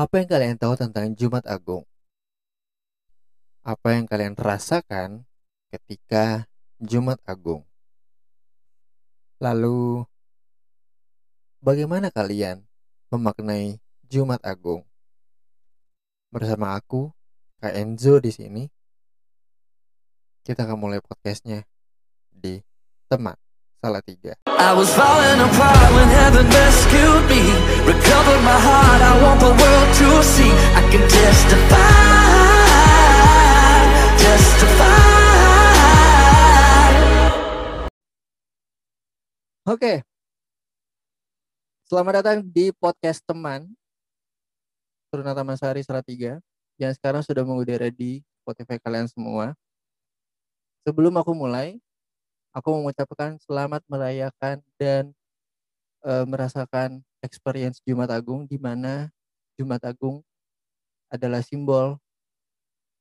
Apa yang kalian tahu tentang Jumat Agung? Apa yang kalian rasakan ketika Jumat Agung? Lalu, bagaimana kalian memaknai Jumat Agung? Bersama aku, Kak Enzo di sini, kita akan mulai podcastnya di Teman Salatiga. I was falling apart when heaven rescued me. Recovered my heart, I want the world to see. I can testify. Oke. Selamat datang di podcast Teman Suranatha Mansari Seratiga yang sekarang sudah mengudara di Spotify kalian semua. Sebelum aku mulai, aku mengucapkan selamat merayakan dan merasakan experience Jumat Agung, di mana Jumat Agung adalah simbol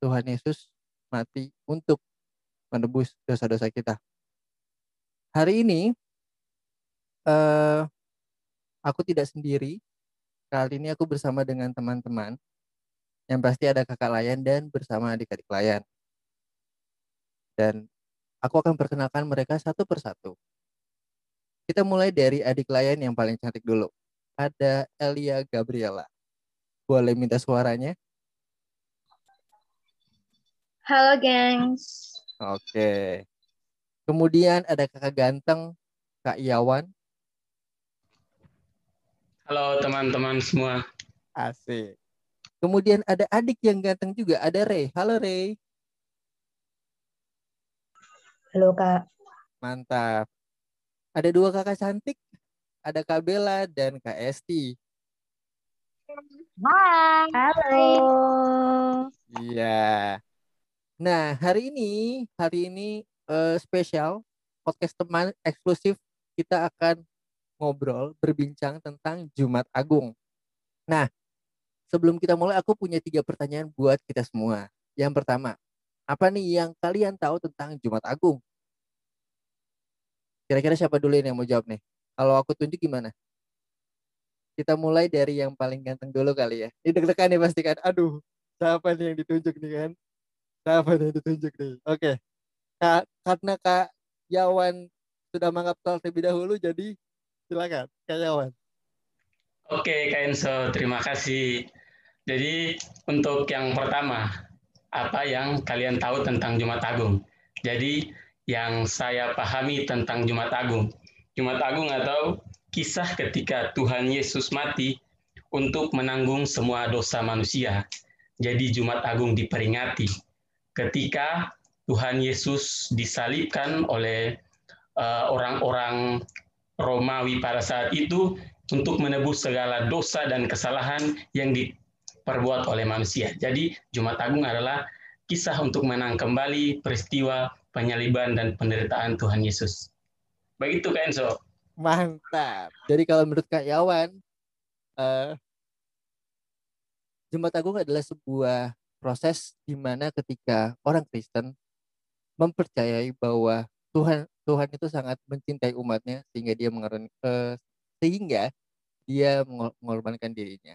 Tuhan Yesus mati untuk menebus dosa-dosa kita. Hari ini aku tidak sendiri. Kali ini aku bersama dengan teman-teman, yang pasti ada kakak Layan dan bersama adik-adik Layan. Dan aku akan perkenalkan mereka satu persatu. Kita mulai dari adik Layan yang paling cantik dulu. Ada Elia Gabriela. Boleh minta suaranya? Halo, gengs. Oke. Kemudian ada kakak ganteng, Kak Iawan. Halo, teman-teman semua. Asik. Kemudian ada adik yang ganteng juga, ada Rei. Halo, Rei. Halo, Kak. Mantap. Ada dua kakak cantik. Ada Kak Bella dan Kak Esti. Hai. Halo. Iya. Nah, hari ini spesial. Podcast Teman eksklusif. Kita akan ngobrol, berbincang tentang Jumat Agung. Nah, sebelum kita mulai, aku punya 3 pertanyaan buat kita semua. Yang pertama, apa nih yang kalian tahu tentang Jumat Agung? Kira-kira siapa dulu yang mau jawab nih? Kalau aku tunjuk gimana? Kita mulai dari yang paling ganteng dulu kali ya. Ini deg-degan nih pasti kan. Aduh, siapa nih yang ditunjuk nih kan? Siapa nih yang ditunjuk nih? Oke. Kak, karena Kak Iawan sudah menganggap terlebih dahulu, jadi silakan Kak Iawan. Oke, Kak Enzo, terima kasih. Jadi untuk yang pertama, apa yang kalian tahu tentang Jumat Agung? Jadi yang saya pahami tentang Jumat Agung atau kisah ketika Tuhan Yesus mati untuk menanggung semua dosa manusia. Jadi Jumat Agung diperingati ketika Tuhan Yesus disalibkan oleh orang-orang Romawi pada saat itu untuk menebus segala dosa dan kesalahan yang diperbuat oleh manusia. Jadi Jumat Agung adalah kisah untuk menang kembali peristiwa penyaliban dan penderitaan Tuhan Yesus. Begitu, Kak Enzo. Mantap. Jadi kalau menurut Kak Iawan, Jumat Agung adalah sebuah proses di mana ketika orang Kristen mempercayai bahwa Tuhan itu sangat mencintai umatnya sehingga dia mengorbankan dirinya.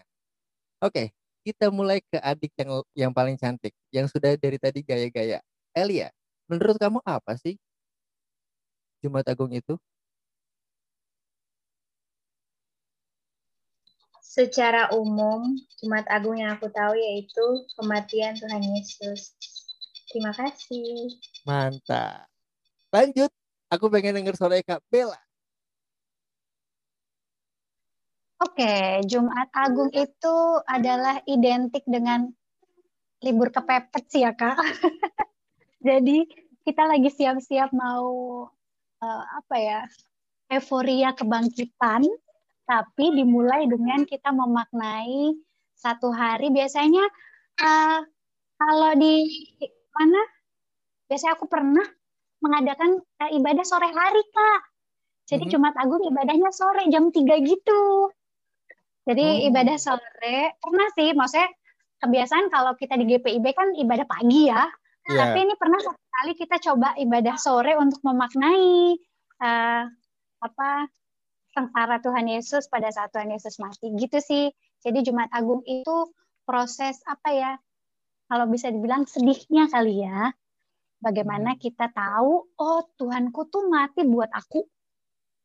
Oke. Kita mulai ke adik yang paling cantik, yang sudah dari tadi gaya-gaya. Elia, menurut kamu apa sih Jumat Agung itu? Secara umum, Jumat Agung yang aku tahu yaitu kematian Tuhan Yesus. Terima kasih. Mantap. Lanjut, aku pengen dengar suara Kak Bella. Oke, Jumat Agung itu adalah identik dengan libur kepepet sih ya, Kak. Jadi kita lagi siap-siap mau euforia kebangkitan, tapi dimulai dengan kita memaknai satu hari. Biasanya kalau di mana? Biasanya aku pernah mengadakan ibadah sore hari, Kak. Jadi Jumat Agung ibadahnya sore jam 3 gitu. Jadi ibadah sore, pernah sih, maksudnya kebiasaan kalau kita di GPIB kan ibadah pagi ya. Yeah. Tapi ini pernah satu kali kita coba ibadah sore untuk memaknai sengsara Tuhan Yesus pada saat Tuhan Yesus mati gitu sih. Jadi Jumat Agung itu proses apa ya? Kalau bisa dibilang sedihnya kali ya. Bagaimana kita tahu, oh Tuhanku tuh mati buat aku.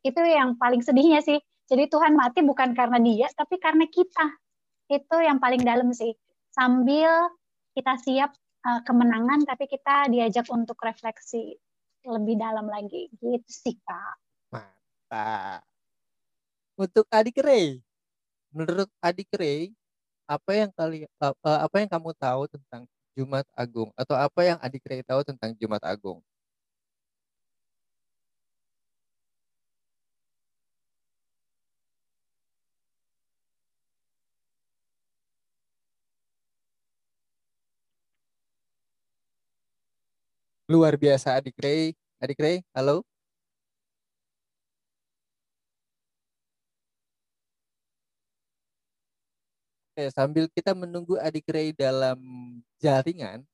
Itu yang paling sedihnya sih. Jadi Tuhan mati bukan karena dia, tapi karena kita. Itu yang paling dalam sih. Sambil kita siap kemenangan, tapi kita diajak untuk refleksi lebih dalam lagi. Gitu sih, Kak. Mantap. Untuk adik Rei, menurut adik Rei, apa yang kamu tahu tentang Jumat Agung, atau apa yang adik Rei tahu tentang Jumat Agung? Luar biasa adik Rei. Adik Rei, halo? Sambil kita menunggu adik Rei dalam jaringan,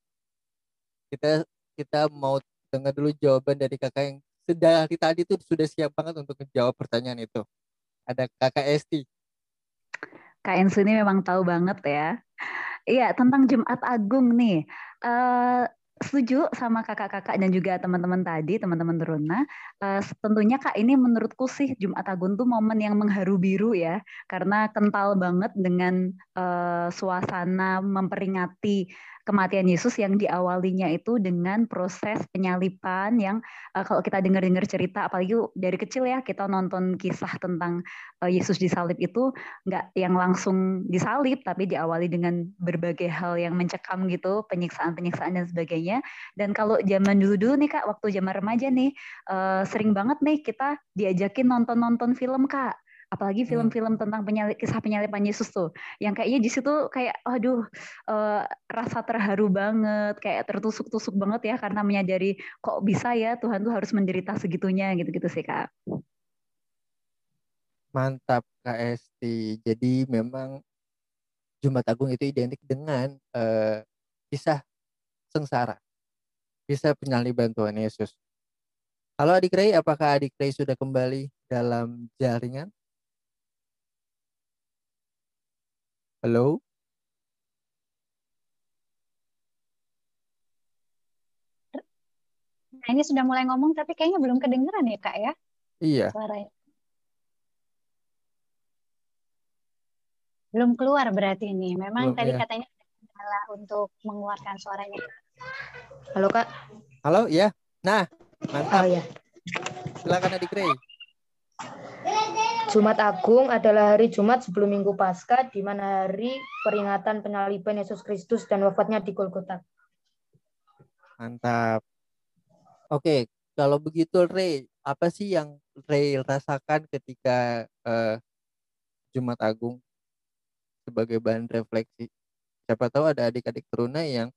kita mau dengar dulu jawaban dari kakak yang dari tadi tuh sudah siap banget untuk menjawab pertanyaan itu. Ada kakak Esti. Kak Enzo ini memang tahu banget ya. Iya, tentang Jumat Agung nih. Setuju sama kakak-kakak dan juga teman-teman tadi, teman-teman Teruna. Tentunya Kak, ini menurutku sih Jumat Agung tuh momen yang mengharu biru ya, karena kental banget dengan suasana memperingati kematian Yesus yang diawalinya itu dengan proses penyalipan yang kalau kita dengar-dengar cerita, apalagi dari kecil ya, kita nonton kisah tentang Yesus disalib itu nggak yang langsung disalib, tapi diawali dengan berbagai hal yang mencekam gitu, penyiksaan-penyiksaan dan sebagainya. Dan kalau zaman dulu nih Kak, waktu zaman remaja nih, sering banget nih kita diajakin nonton film Kak, apalagi film-film tentang kisah penyalipan Yesus tuh, yang kayaknya di situ kayak, aduh, rasa terharu banget, kayak tertusuk-tusuk banget ya, karena menyadari kok bisa ya Tuhan tuh harus menderita segitunya, gitu-gitu sih Kak. Mantap Kak Esti. Jadi memang Jumat Agung itu identik dengan kisah sengsara, kisah penyaliban Tuhan Yesus. Halo adik Rei, apakah adik Rei sudah kembali dalam jaringan? Halo? Nah, ini sudah mulai ngomong tapi kayaknya belum kedengeran ya Kak ya? Iya. Suaranya. Belum keluar berarti ini. Memang belum, tadi ya. Katanya kendala untuk mengeluarkan suaranya. Halo Kak. Halo ya. Nah, mantap. Oh, ya. Silakan adik Rei. Jumat Agung adalah hari Jumat sebelum Minggu Pasca, di mana hari peringatan penyaliban Yesus Kristus dan wafatnya di Golgota. Mantap. Oke, kalau begitu Rei, apa sih yang Rei rasakan ketika Jumat Agung sebagai bahan refleksi? Siapa tahu ada adik-adik Teruna yang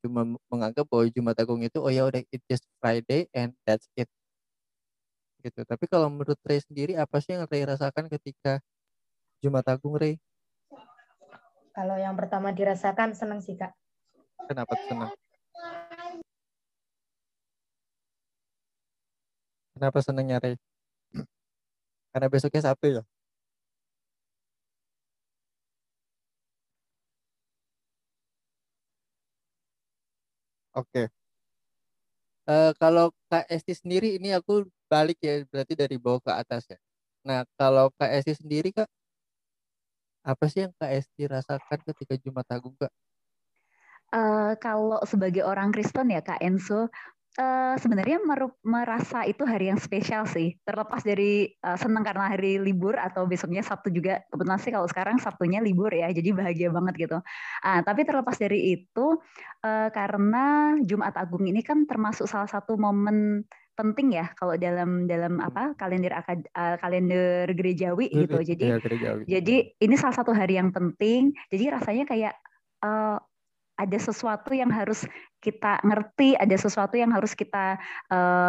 cuma menganggap bahwa Jumat Agung itu, oh ya udah, it's just Friday and that's it. Gitu. Tapi kalau menurut Rei sendiri, apa sih yang Rei rasakan ketika Jumat Agung, Rei? Kalau yang pertama dirasakan, senang sih, Kak. Kenapa senang? Kenapa senangnya, Rei? Karena besoknya Sabtu ya? Oke. Kalau Kak Esti sendiri, ini aku balik ya, berarti dari bawah ke atas ya. Nah, kalau Kak Esti sendiri, Kak, apa sih yang Kak Esti rasakan ketika Jumat Agung, Kak? Kalau sebagai orang Kristen ya, Kak Enzo, sebenarnya merasa itu hari yang spesial sih, terlepas dari senang karena hari libur atau besoknya Sabtu juga. Kebetulan sih kalau sekarang Sabtunya libur ya, jadi bahagia banget gitu. Tapi terlepas dari itu, karena Jumat Agung ini kan termasuk salah satu momen penting ya kalau dalam apa kalender gerejawi gitu. Jadi ya, gerejawi. Jadi ini salah satu hari yang penting. Jadi rasanya kayak ada sesuatu yang harus kita ngerti, ada sesuatu yang harus kita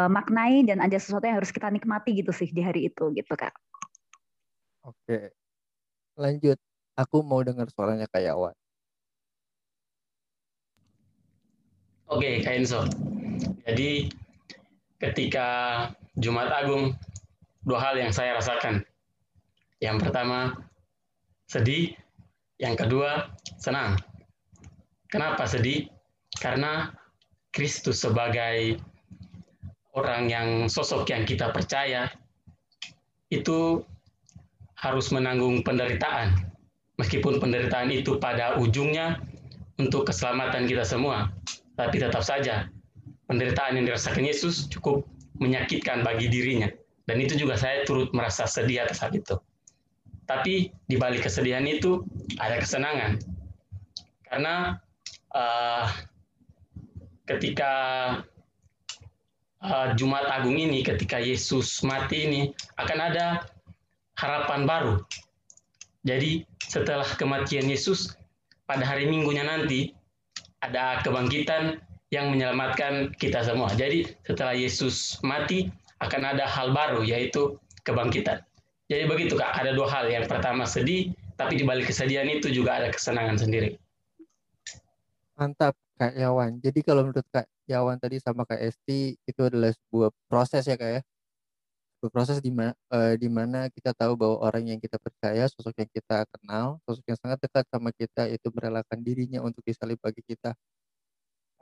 maknai, dan ada sesuatu yang harus kita nikmati gitu sih di hari itu gitu Kak. Oke, lanjut. Aku mau dengar suaranya Kak Iawan. Oke, Kak Enzo. Jadi ketika Jumat Agung, dua hal yang saya rasakan. Yang pertama, sedih. Yang kedua, senang. Kenapa sedih? Karena Kristus sebagai orang yang sosok yang kita percaya, itu harus menanggung penderitaan. Meskipun penderitaan itu pada ujungnya untuk keselamatan kita semua, tapi tetap saja penderitaan yang dirasakan Yesus cukup menyakitkan bagi dirinya. Dan itu juga saya turut merasa sedih atas hal itu. Tapi di balik kesedihan itu ada kesenangan. Karena ketika Jumat Agung ini, ketika Yesus mati ini, akan ada harapan baru. Jadi setelah kematian Yesus, pada hari Minggunya nanti, ada kebangkitan yang menyelamatkan kita semua. Jadi setelah Yesus mati, akan ada hal baru, yaitu kebangkitan. Jadi begitu Kak, ada dua hal. Yang pertama sedih, tapi di balik kesedihan itu juga ada kesenangan sendiri. Mantap Kak Iawan. Jadi kalau menurut Kak Iawan tadi sama Kak Esti, itu adalah sebuah proses ya Kak ya? Sebuah proses di mana kita tahu bahwa orang yang kita percaya, sosok yang kita kenal, sosok yang sangat dekat sama kita, itu merelakan dirinya untuk disalib bagi kita.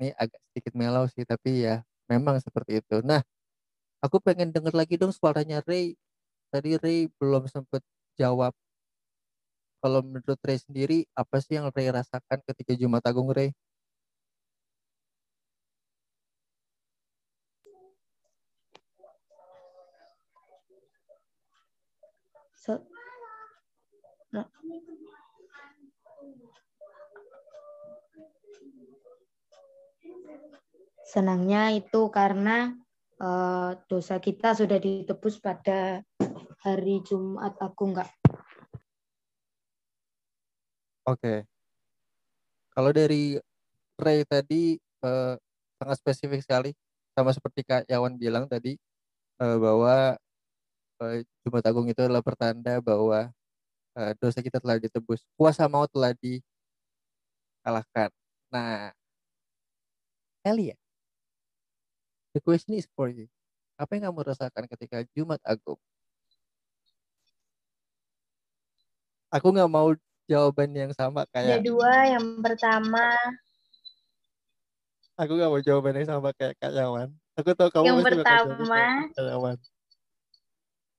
Ini agak sedikit melau sih, tapi ya memang seperti itu. Nah, aku pengen dengar lagi dong suaranya Rei. Tadi Rei belum sempat jawab. Kalau menurut Rei sendiri, apa sih yang Rei rasakan ketika Jumat Agung, Rei? Senangnya itu karena dosa kita sudah ditebus pada hari Jumat Agung, Kak. Oke. Kalau dari Rei tadi sangat spesifik sekali, sama seperti Kak Iawan bilang tadi, bahwa Jumat Agung itu adalah pertanda bahwa dosa kita telah ditebus, kuasa maut telah dikalahkan. Nah, Elia, the question is for you. Apa yang kamu rasakan ketika Jumat Agung? Aku nggak mau jawaban yang sama kayak. Ada dua, yang pertama. Aku nggak mau jawaban yang sama kayak Kak Iawan. Aku tahu kamu. Yang pertama,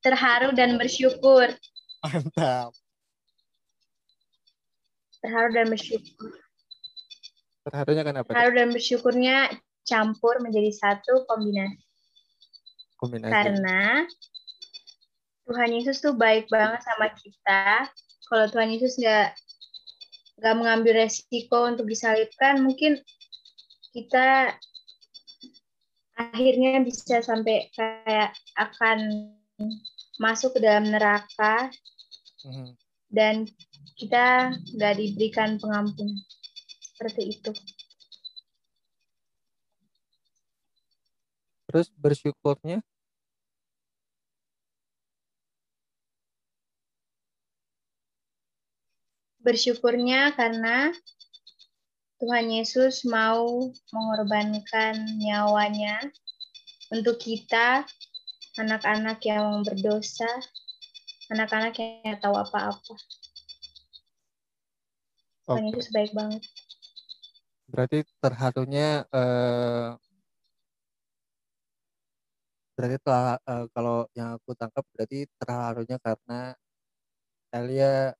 terharu dan bersyukur. Mantap. Terharu dan bersyukur. Terharunya kenapa? Terharu dan bersyukurnya campur menjadi satu kombinasi. Karena Tuhan Yesus tuh baik banget sama kita. Kalau Tuhan Yesus nggak mengambil resiko untuk disalibkan, mungkin kita akhirnya bisa sampai kayak akan masuk ke dalam neraka, dan kita nggak diberikan pengampunan. Seperti itu. Terus bersyukurnya? Bersyukurnya karena Tuhan Yesus mau mengorbankan nyawanya untuk kita, anak-anak yang berdosa, anak-anak yang tidak tahu apa-apa. Tuhan Yesus baik banget. Berarti terharunya berarti telah, kalau yang aku tangkap berarti terharunya karena Elia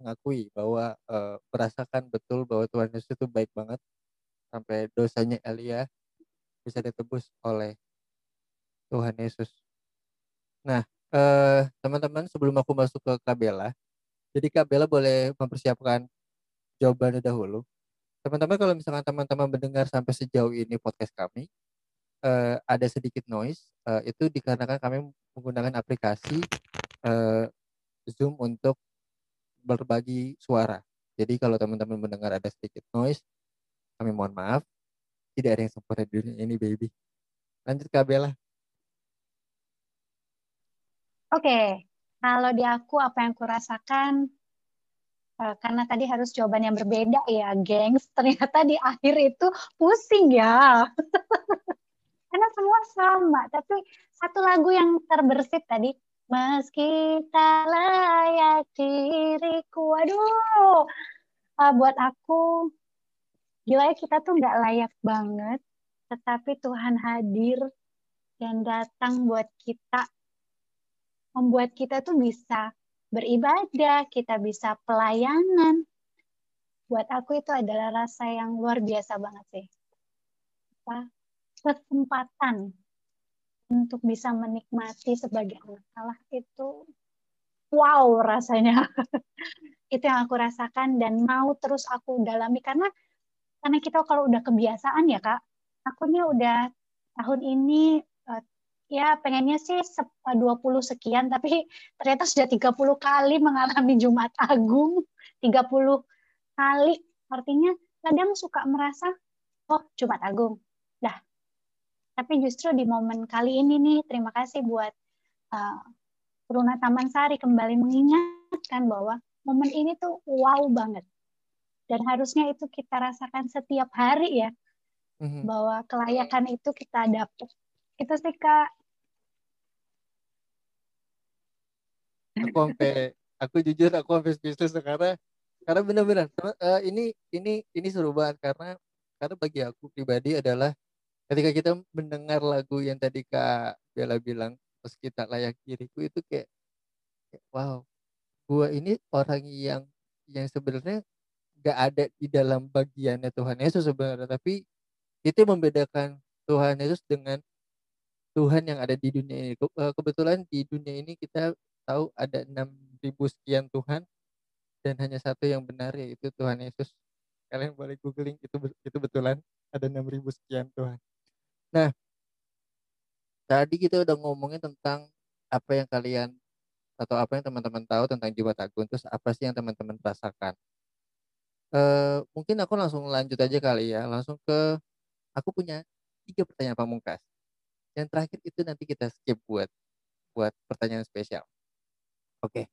mengakui bahwa merasakan betul bahwa Tuhan Yesus itu baik banget sampai dosanya Elia bisa ditebus oleh Tuhan Yesus. Nah, teman-teman, sebelum aku masuk ke Kak Bella, jadi Kak Bella boleh mempersiapkan jawabannya dahulu. Teman-teman, kalau misalkan teman-teman mendengar sampai sejauh ini podcast kami, ada sedikit noise, itu dikarenakan kami menggunakan aplikasi Zoom untuk berbagi suara. Jadi kalau teman-teman mendengar ada sedikit noise, kami mohon maaf. Tidak ada yang sempurna di dunia ini, baby. Lanjut Kak Bella. Oke, kalau di aku apa yang kurasakan, karena tadi harus jawaban yang berbeda ya, gengs. Ternyata di akhir itu pusing ya. Karena semua sama, tapi satu lagu yang terbersih tadi, Meski tak layak diriku. Waduh, buat aku, gila ya, kita tuh nggak layak banget, tetapi Tuhan hadir dan datang buat kita, membuat kita tuh bisa beribadah, kita bisa pelayanan. Buat aku itu adalah rasa yang luar biasa banget sih. Apa? Kesempatan untuk bisa menikmati sebagai anak Allah itu wow rasanya. Itu yang aku rasakan dan mau terus aku dalami karena kita kalau udah kebiasaan ya Kak, akunya udah tahun ini ya pengennya sih 20 sekian tapi ternyata sudah 30 kali mengalami Jumat Agung, 30 kali. Artinya kadang suka merasa oh Jumat Agung. Dah. Tapi justru di momen kali ini nih, terima kasih buat Suranatha Mansari kembali mengingatkan bahwa momen ini tuh wow banget. Dan harusnya itu kita rasakan setiap hari ya, bahwa kelayakan itu kita dapat. Itu sih Kak. Aku jujur, aku sampai speechless karena benar-benar ini seru banget karena bagi aku pribadi adalah ketika kita mendengar lagu yang tadi Kak Bella bilang, terus kita layak diriku itu kayak wow, gua ini orang yang sebenarnya gak ada di dalam bagiannya Tuhan Yesus sebenarnya, tapi kita membedakan Tuhan Yesus dengan Tuhan yang ada di dunia ini. Kebetulan di dunia ini kita tahu ada 6.000 sekian Tuhan dan hanya satu yang benar yaitu Tuhan Yesus. Kalian boleh googling itu betulan ada 6.000 sekian Tuhan. Nah, tadi kita udah ngomongin tentang apa yang kalian atau apa yang teman-teman tahu tentang Jumat Agung, terus apa sih yang teman-teman rasakan? Mungkin aku langsung lanjut aja kali ya, langsung ke aku punya 3 pertanyaan pamungkas. Yang terakhir itu nanti kita skip buat pertanyaan spesial. Oke.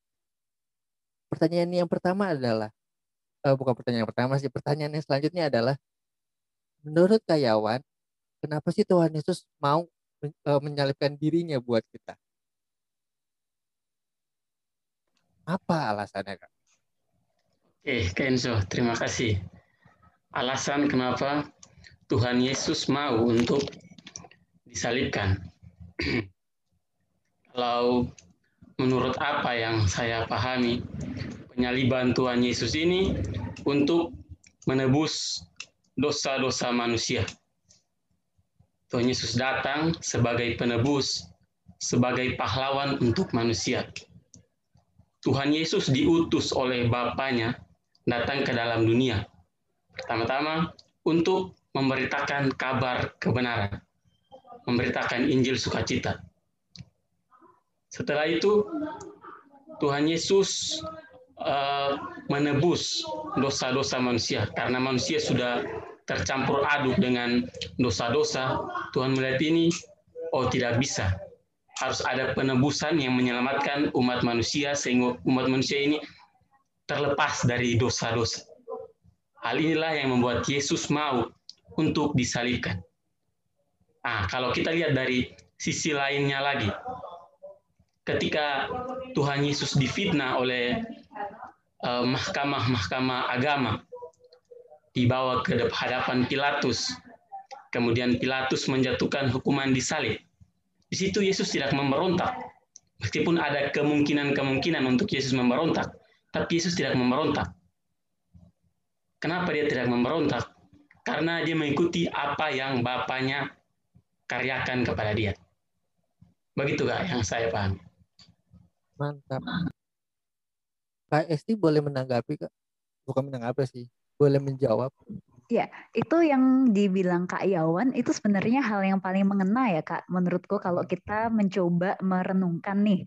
Pertanyaan yang pertama adalah bukan pertanyaan yang pertama sih, pertanyaan yang selanjutnya adalah menurut Kak Iawan, kenapa sih Tuhan Yesus mau menyalibkan dirinya buat kita? Apa alasannya, Kak? Oke, Kak Enzo, terima kasih. Alasan kenapa Tuhan Yesus mau untuk disalibkan. Kalau menurut apa yang saya pahami, penyaliban Tuhan Yesus ini untuk menebus dosa-dosa manusia. Tuhan Yesus datang sebagai penebus, sebagai pahlawan untuk manusia. Tuhan Yesus diutus oleh Bapanya datang ke dalam dunia. Pertama-tama untuk memberitakan kabar kebenaran, memberitakan Injil sukacita. Setelah itu Tuhan Yesus menebus dosa-dosa manusia karena manusia sudah tercampur aduk dengan dosa-dosa. Tuhan melihat ini, oh tidak bisa, harus ada penebusan yang menyelamatkan umat manusia sehingga umat manusia ini terlepas dari dosa-dosa. Hal inilah yang membuat Yesus mau untuk disalibkan. Nah, kalau kita lihat dari sisi lainnya lagi, ketika Tuhan Yesus difitnah oleh mahkamah-mahkamah agama, dibawa ke hadapan Pilatus, kemudian Pilatus menjatuhkan hukuman disalib. Di situ Yesus tidak memberontak, meskipun ada kemungkinan untuk Yesus memberontak, tapi Yesus tidak memberontak. Kenapa dia tidak memberontak? Karena dia mengikuti apa yang Bapanya karyakan kepada dia. Begitu Kak yang saya pahami. Mantap. KST boleh menanggapi Kak? Bukan menanggapi sih, boleh menjawab. Ya, itu yang dibilang Kak Iawan itu sebenarnya hal yang paling mengena ya Kak. Menurutku kalau kita mencoba merenungkan nih,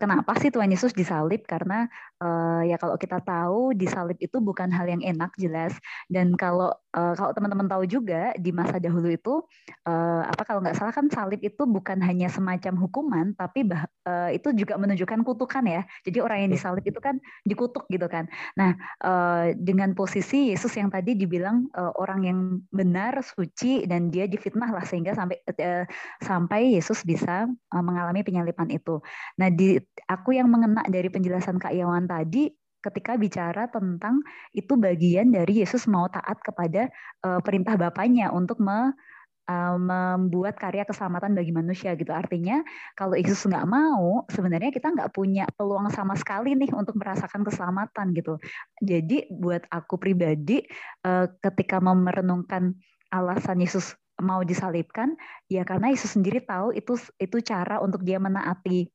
kenapa sih Tuhan Yesus disalib? Karena ya kalau kita tahu disalib itu bukan hal yang enak jelas. Dan kalau Kalau teman-teman tahu juga di masa dahulu itu kalau nggak salah kan salib itu bukan hanya semacam hukuman, tapi itu juga menunjukkan kutukan ya. Jadi orang yang disalib itu kan dikutuk gitu kan. Nah, dengan posisi Yesus yang tadi dibilang orang yang benar, suci, dan dia difitnah lah sehingga sampai Yesus bisa mengalami penyalipan itu. Nah, aku yang mengena dari penjelasan Kak Iawan tadi, ketika bicara tentang itu bagian dari Yesus mau taat kepada perintah Bapaknya untuk membuat karya keselamatan bagi manusia gitu. Artinya kalau Yesus nggak mau, sebenarnya kita nggak punya peluang sama sekali nih untuk merasakan keselamatan gitu. Jadi buat aku pribadi, ketika memerenungkan alasan Yesus mau disalibkan, ya karena Yesus sendiri tahu itu cara untuk dia menaati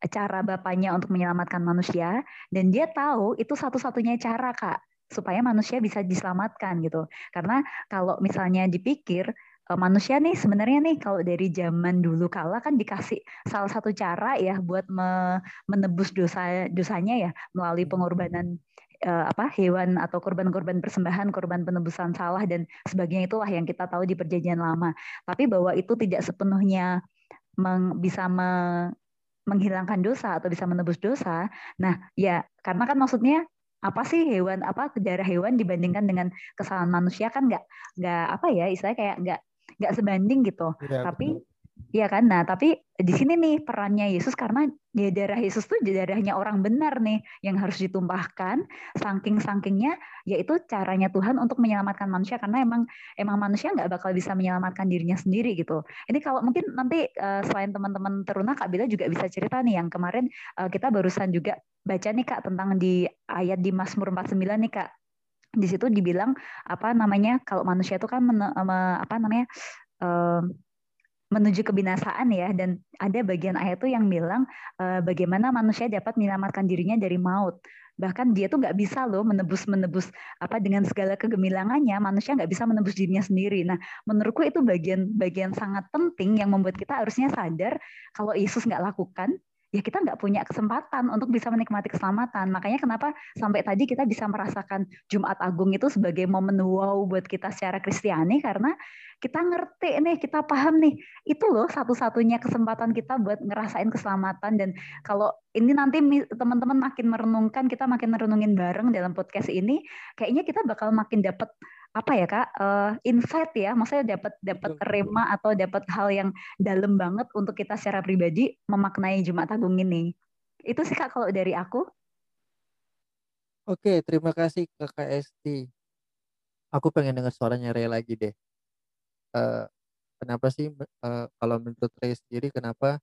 cara Bapaknya untuk menyelamatkan manusia, dan dia tahu itu satu-satunya cara, Kak, supaya manusia bisa diselamatkan gitu. Karena kalau misalnya dipikir, manusia nih sebenarnya nih kalau dari zaman dulu kala kan dikasih salah satu cara ya buat menebus dosanya ya melalui pengorbanan hewan atau korban-korban persembahan, korban penebusan salah dan sebagainya, itulah yang kita tahu di Perjanjian Lama. Tapi bahwa itu tidak sepenuhnya bisa menghilangkan dosa atau bisa menebus dosa. Nah, ya karena kan maksudnya apa sih hewan, apa darah hewan dibandingkan dengan kesalahan manusia kan nggak sebanding gitu. Ya, tapi betul. Ya kan. Nah, tapi di sini nih perannya Yesus, karena ya darah Yesus tuh darahnya orang benar nih yang harus ditumpahkan, saking-sakingnya yaitu caranya Tuhan untuk menyelamatkan manusia, karena emang manusia nggak bakal bisa menyelamatkan dirinya sendiri gitu. Ini kalau mungkin nanti selain teman-teman Teruna, Kak Bella juga bisa cerita nih yang kemarin kita barusan juga baca nih Kak, tentang di ayat di Mazmur 49 nih Kak. Di situ dibilang kalau manusia itu kan menuju kebinasaan ya, dan ada bagian ayat tuh yang bilang bagaimana manusia dapat menyelamatkan dirinya dari maut. Bahkan dia tuh nggak bisa loh menebus dengan segala kegemilangannya, manusia nggak bisa menebus dirinya sendiri. Nah, menurutku itu bagian sangat penting yang membuat kita harusnya sadar kalau Yesus nggak lakukan, ya kita nggak punya kesempatan untuk bisa menikmati keselamatan. Makanya kenapa sampai tadi kita bisa merasakan Jumat Agung itu sebagai momen wow buat kita secara Kristiani, karena kita ngerti nih, kita paham nih, itu loh satu-satunya kesempatan kita buat ngerasain keselamatan. Dan kalau ini nanti teman-teman makin merenungkan, kita makin merenungin bareng dalam podcast ini, kayaknya kita bakal makin dapat insight ya, maksudnya dapat rema atau dapat hal yang dalam banget untuk kita secara pribadi memaknai Jumat Agung ini. Itu sih Kak kalau dari aku. Oke, terima kasih Kak Esti. Aku pengen dengar suaranya Rei lagi deh. Kenapa sih kalau menurut Rei sendiri, kenapa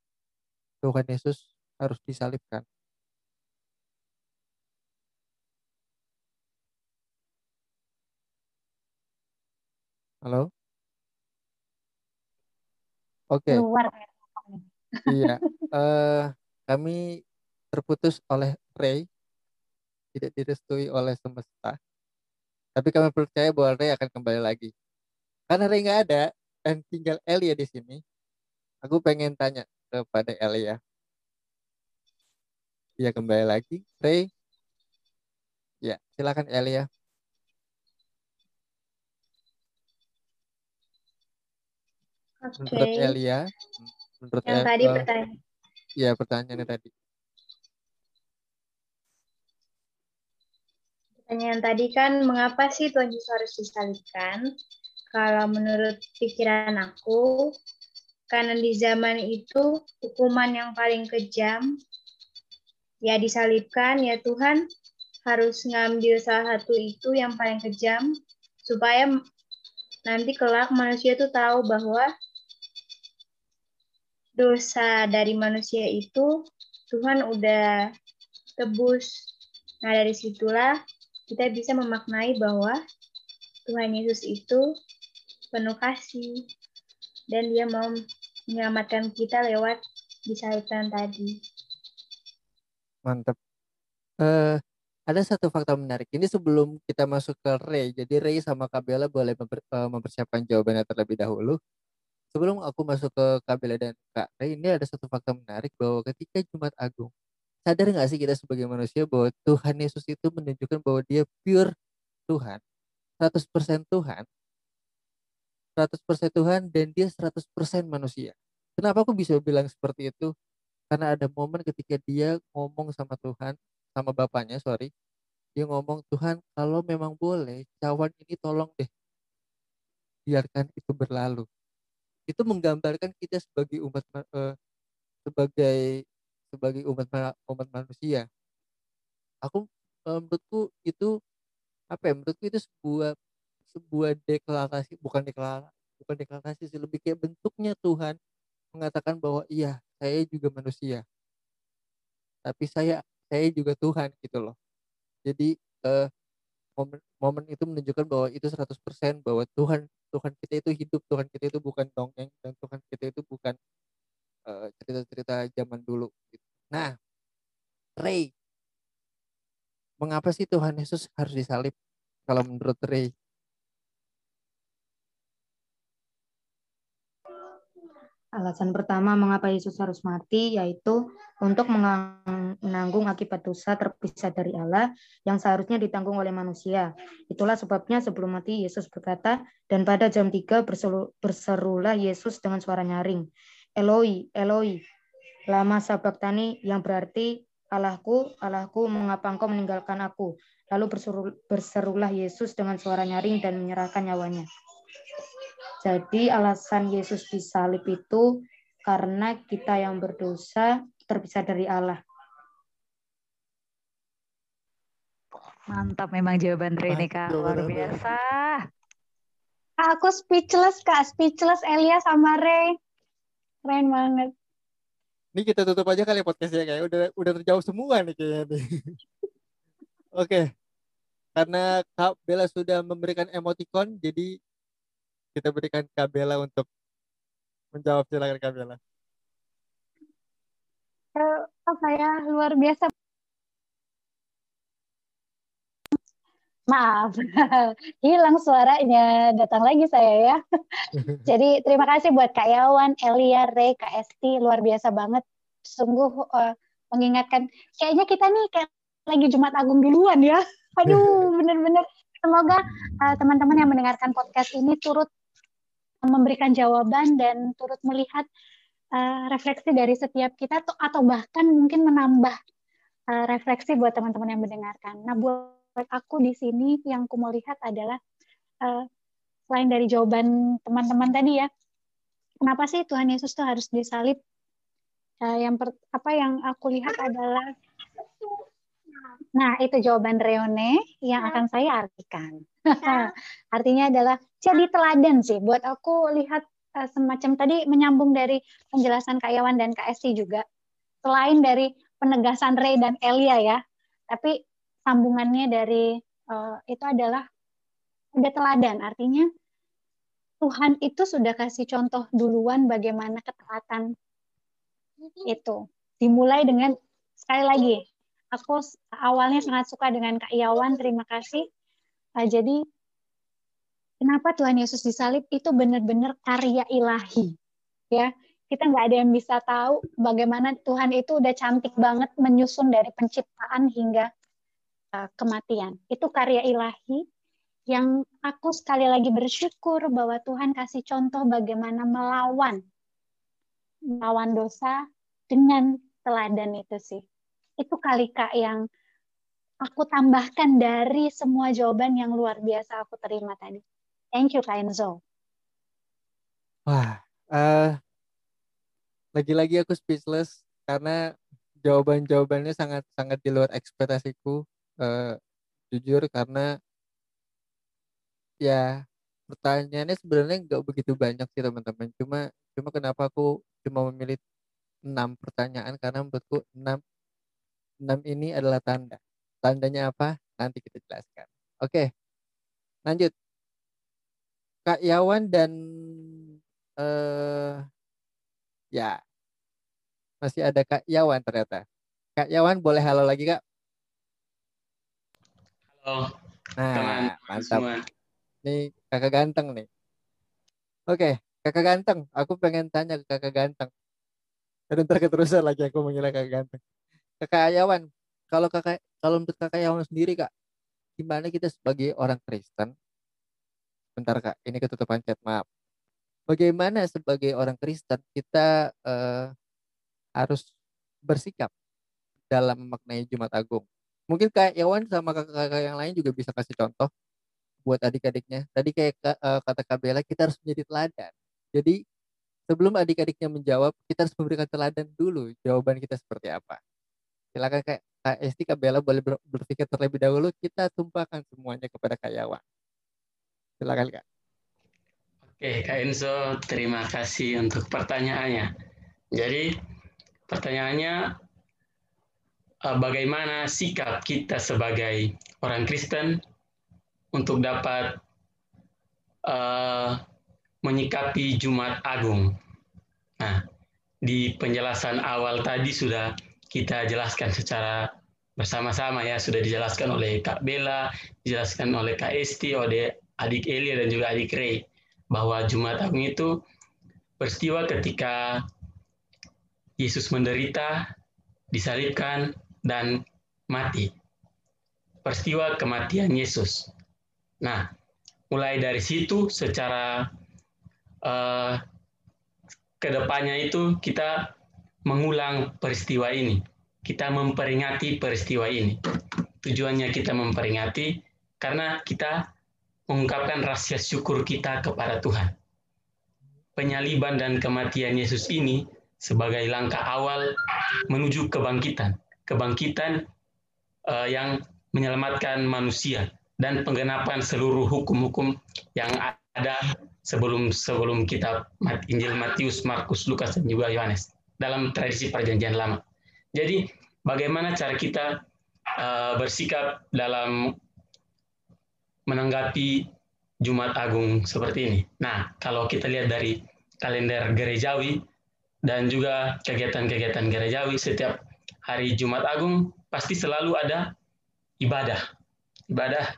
Tuhan Yesus harus disalibkan? Halo? Oke. Luar. Iya. Kami terputus oleh Rei. Tidak direstui oleh semesta. Tapi kami percaya bahwa Rei akan kembali lagi. Karena Rei nggak ada dan tinggal Elia di sini, aku pengen tanya kepada Elia. Iya, kembali lagi. Rei. Ya, silakan Elia. Menurut Elia, pertanyaan tadi kan mengapa sih Tuhan Yesus harus disalibkan? Kalau menurut pikiran aku, karena di zaman itu hukuman yang paling kejam ya disalibkan, ya Tuhan harus ngambil salah satu itu yang paling kejam supaya nanti kelak manusia itu tahu bahwa dosa dari manusia itu Tuhan udah tebus. Nah, dari situlah kita bisa memaknai bahwa Tuhan Yesus itu penuh kasih dan dia mau menyelamatkan kita lewat disalibkan tadi. Mantap. Ada satu fakta menarik. Ini sebelum kita masuk ke Rei. Jadi Rei sama Kak Bella boleh mempersiapkan jawabannya terlebih dahulu. Sebelum aku masuk ke Kak Bella dan Kak Rei, ini ada satu fakta menarik bahwa ketika Jumat Agung, sadar gak sih kita sebagai manusia bahwa Tuhan Yesus itu menunjukkan bahwa dia pure Tuhan. 100% Tuhan, 100% Tuhan, dan dia 100% manusia. Kenapa aku bisa bilang seperti itu? Karena ada momen ketika dia ngomong sama Tuhan, sama bapaknya, dia ngomong, Tuhan kalau memang boleh, cawan ini tolong deh, biarkan itu berlalu. Itu menggambarkan kita sebagai umat sebagai umat manusia. Aku menurutku itu menurutku itu sebuah deklarasi, bukan deklarasi sih, lebih kayak bentuknya Tuhan mengatakan bahwa iya, saya juga manusia. Tapi saya juga Tuhan gitu loh. Jadi momen itu menunjukkan bahwa itu 100% bahwa Tuhan kita itu hidup, Tuhan kita itu bukan dongeng, dan Tuhan kita itu bukan cerita-cerita zaman dulu. Nah, Rei, mengapa sih Tuhan Yesus harus disalib kalau menurut Rei? Alasan pertama mengapa Yesus harus mati yaitu untuk menanggung akibat dosa terpisah dari Allah yang seharusnya ditanggung oleh manusia. Itulah sebabnya sebelum mati Yesus berkata, dan pada jam 3 berserulah Yesus dengan suara nyaring, Eloi, Eloi, lama sabaktani, yang berarti Allahku, Allahku, mengapa engkau meninggalkan aku? Lalu berserulah Yesus dengan suara nyaring dan menyerahkan nyawanya. Jadi alasan Yesus disalib itu karena kita yang berdosa terpisah dari Allah. Mantap memang jawaban Rene, Kak. Luar biasa. Aku speechless, Kak. Speechless Elia sama Rei. Keren banget. Ini kita tutup aja kali podcastnya, kayak udah terjauh semua nih kayaknya. Oke. Karena Kak Bella sudah memberikan emoticon, jadi kita berikan Kak Bella untuk menjawab. Silakan Kak Bella. Saya luar biasa. Maaf, hilang suaranya. Datang lagi saya ya. Jadi terima kasih buat Kak Iawan, Elia, Rei, KST. Luar biasa banget. Sungguh mengingatkan. Kayaknya kita nih kayak lagi Jumat Agung duluan ya. Aduh, bener-bener. Semoga teman-teman yang mendengarkan podcast ini turut memberikan jawaban dan turut melihat refleksi dari setiap kita atau bahkan mungkin menambah refleksi buat teman-teman yang mendengarkan. Nah, buat aku di sini yang aku mau lihat adalah selain dari jawaban teman-teman tadi ya, kenapa sih Tuhan Yesus tuh harus disalib? Yang aku lihat adalah, nah, itu jawaban Reone yang akan saya artikan. Artinya adalah jadi teladan sih. Buat aku lihat semacam tadi menyambung dari penjelasan Kak Iawan dan Kak Esti juga. Selain dari penegasan Rei dan Elia ya. Tapi sambungannya dari itu adalah udah teladan. Artinya Tuhan itu sudah kasih contoh duluan bagaimana ketaatan itu. Dimulai dengan, sekali lagi, aku awalnya sangat suka dengan Kak Iawan, terima kasih. Jadi, kenapa Tuhan Yesus disalib itu benar-benar karya ilahi. Ya, kita nggak ada yang bisa tahu bagaimana Tuhan itu udah cantik banget menyusun dari penciptaan hingga kematian. Itu karya ilahi yang aku sekali lagi bersyukur bahwa Tuhan kasih contoh bagaimana melawan dosa dengan teladan itu sih. Itu kali Kak yang aku tambahkan dari semua jawaban yang luar biasa aku terima tadi. Thank you Kak Enzo. Wah, lagi-lagi aku speechless karena jawaban-jawabannya sangat-sangat di luar ekspektasiku. Jujur karena ya pertanyaannya sebenarnya nggak begitu banyak sih teman-teman. Cuma kenapa aku cuma memilih 6 pertanyaan karena menurutku 6 ini adalah tanda. Tandanya apa? Nanti kita jelaskan. Oke, lanjut. Kak Iawan dan ya masih ada Kak Iawan ternyata. Kak Iawan boleh halo lagi Kak. Halo. Nah, teman-teman semua. Nih kakak ganteng nih. Oke, kakak ganteng. Aku pengen tanya ke kakak ganteng. Dan ntar keterusan lagi aku mengira kakak ganteng. Kak Iawan, kalau menurut Kak Iawan sendiri Kak, gimana kita sebagai orang Kristen Bentar Kak, ini ketutupan chat, maaf. Bagaimana sebagai orang Kristen kita harus bersikap dalam memaknai Jumat Agung? Mungkin Kak Iawan sama kakak-kakak yang lain juga bisa kasih contoh buat adik-adiknya. Tadi kayak kata Kak Bella, kita harus menjadi teladan. Jadi sebelum adik-adiknya menjawab, kita harus memberikan teladan dulu jawaban kita seperti apa. Silakan Kak Esti, Kak Bella boleh berpikir terlebih dahulu. Kita tumpahkan semuanya kepada Kak Iawan. Silakan Kak. Oke Kak Enzo, terima kasih untuk pertanyaannya. Jadi pertanyaannya, bagaimana sikap kita sebagai orang Kristen untuk dapat menyikapi Jumat Agung? Nah, di penjelasan awal tadi sudah kita jelaskan secara bersama-sama ya, sudah dijelaskan oleh Kak Bella, dijelaskan oleh Kak Esti, oleh adik Elia dan juga adik Rei, bahwa Jumat Agung itu peristiwa ketika Yesus menderita, disalibkan, dan mati. Peristiwa kematian Yesus. Nah, mulai dari situ secara kedepannya itu kita mengulang peristiwa ini. Kita memperingati peristiwa ini. Tujuannya kita memperingati karena kita mengungkapkan rasa syukur kita kepada Tuhan. Penyaliban dan kematian Yesus ini sebagai langkah awal menuju kebangkitan. Kebangkitan yang menyelamatkan manusia dan penggenapan seluruh hukum-hukum yang ada sebelum kitab Injil Matius, Markus, Lukas, dan juga Yohanes dalam tradisi Perjanjian Lama. Jadi bagaimana cara kita bersikap dalam menanggapi Jumat Agung seperti ini. Nah, kalau kita lihat dari kalender gerejawi dan juga kegiatan-kegiatan gerejawi, setiap hari Jumat Agung pasti selalu ada ibadah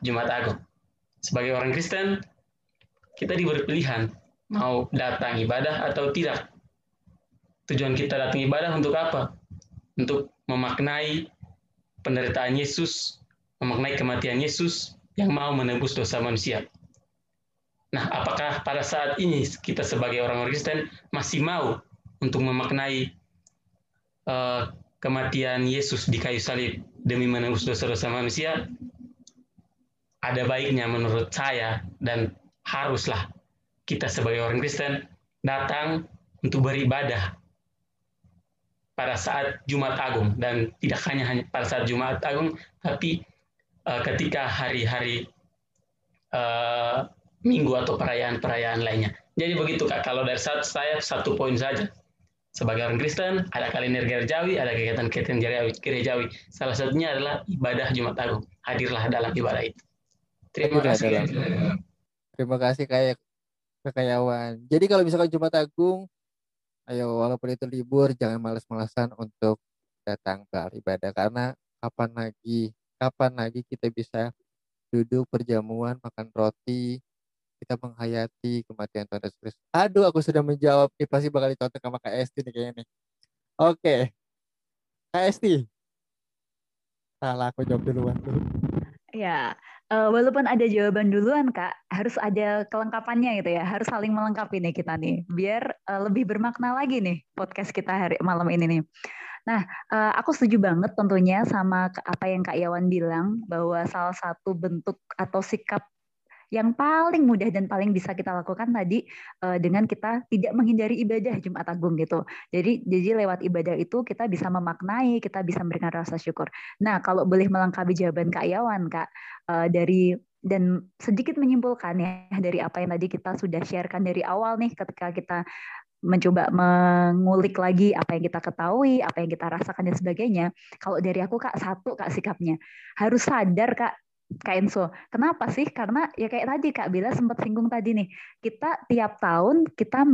Jumat Agung. Sebagai orang Kristen, kita diberi pilihan mau datang ibadah atau tidak. Tujuan kita datang ibadah untuk apa? Untuk memaknai penderitaan Yesus, memaknai kematian Yesus, yang mau menebus dosa manusia. Nah, apakah pada saat ini kita sebagai orang Kristen masih mau untuk memaknai kematian Yesus di kayu salib demi menebus dosa-dosa manusia? Ada baiknya menurut saya, dan haruslah kita sebagai orang Kristen datang untuk beribadah pada saat Jumat Agung, dan tidak hanya pada saat Jumat Agung, tapi ketika hari-hari minggu atau perayaan-perayaan lainnya. Jadi begitu Kak, kalau dari saya satu poin saja. Sebagai orang Kristen, ada kalender gerejawi, ada kegiatan-kegiatan gerejawi. Salah satunya adalah ibadah Jumat Agung. Hadirlah dalam ibadah itu. Terima kasih. Terima kasih Kak Iawan. Jadi kalau misalkan Jumat Agung, ayo walaupun itu libur, jangan malas-malasan untuk datang beribadah. Karena kapan lagi kita bisa duduk perjamuan, makan roti, kita menghayati kematian Tuhan Yesus Kristus. Aduh, aku sudah menjawab. Ini pasti bakal ditonton sama Kak Esti nih kayaknya nih. Oke. Kak Esti. Salah, aku jawab duluan tuh. Ya, walaupun ada jawaban duluan, Kak, harus ada kelengkapannya gitu ya. Harus saling melengkapi nih kita nih. Biar lebih bermakna lagi nih podcast kita hari malam ini nih. Nah, aku setuju banget tentunya sama apa yang Kak Iawan bilang, bahwa salah satu bentuk atau sikap yang paling mudah dan paling bisa kita lakukan tadi dengan kita tidak menghindari ibadah Jumat Agung gitu. Jadi lewat ibadah itu kita bisa memaknai, kita bisa memberikan rasa syukur. Nah, kalau boleh melengkapi jawaban Kak Iawan, Kak, dan sedikit menyimpulkan ya dari apa yang tadi kita sudah sharekan dari awal nih, ketika kita mencoba mengulik lagi apa yang kita ketahui, apa yang kita rasakan dan sebagainya. Kalau dari aku Kak, satu Kak, sikapnya harus sadar Kak Enzo. Kenapa sih? Karena ya kayak tadi Kak Bella sempat singgung tadi nih, kita tiap tahun kita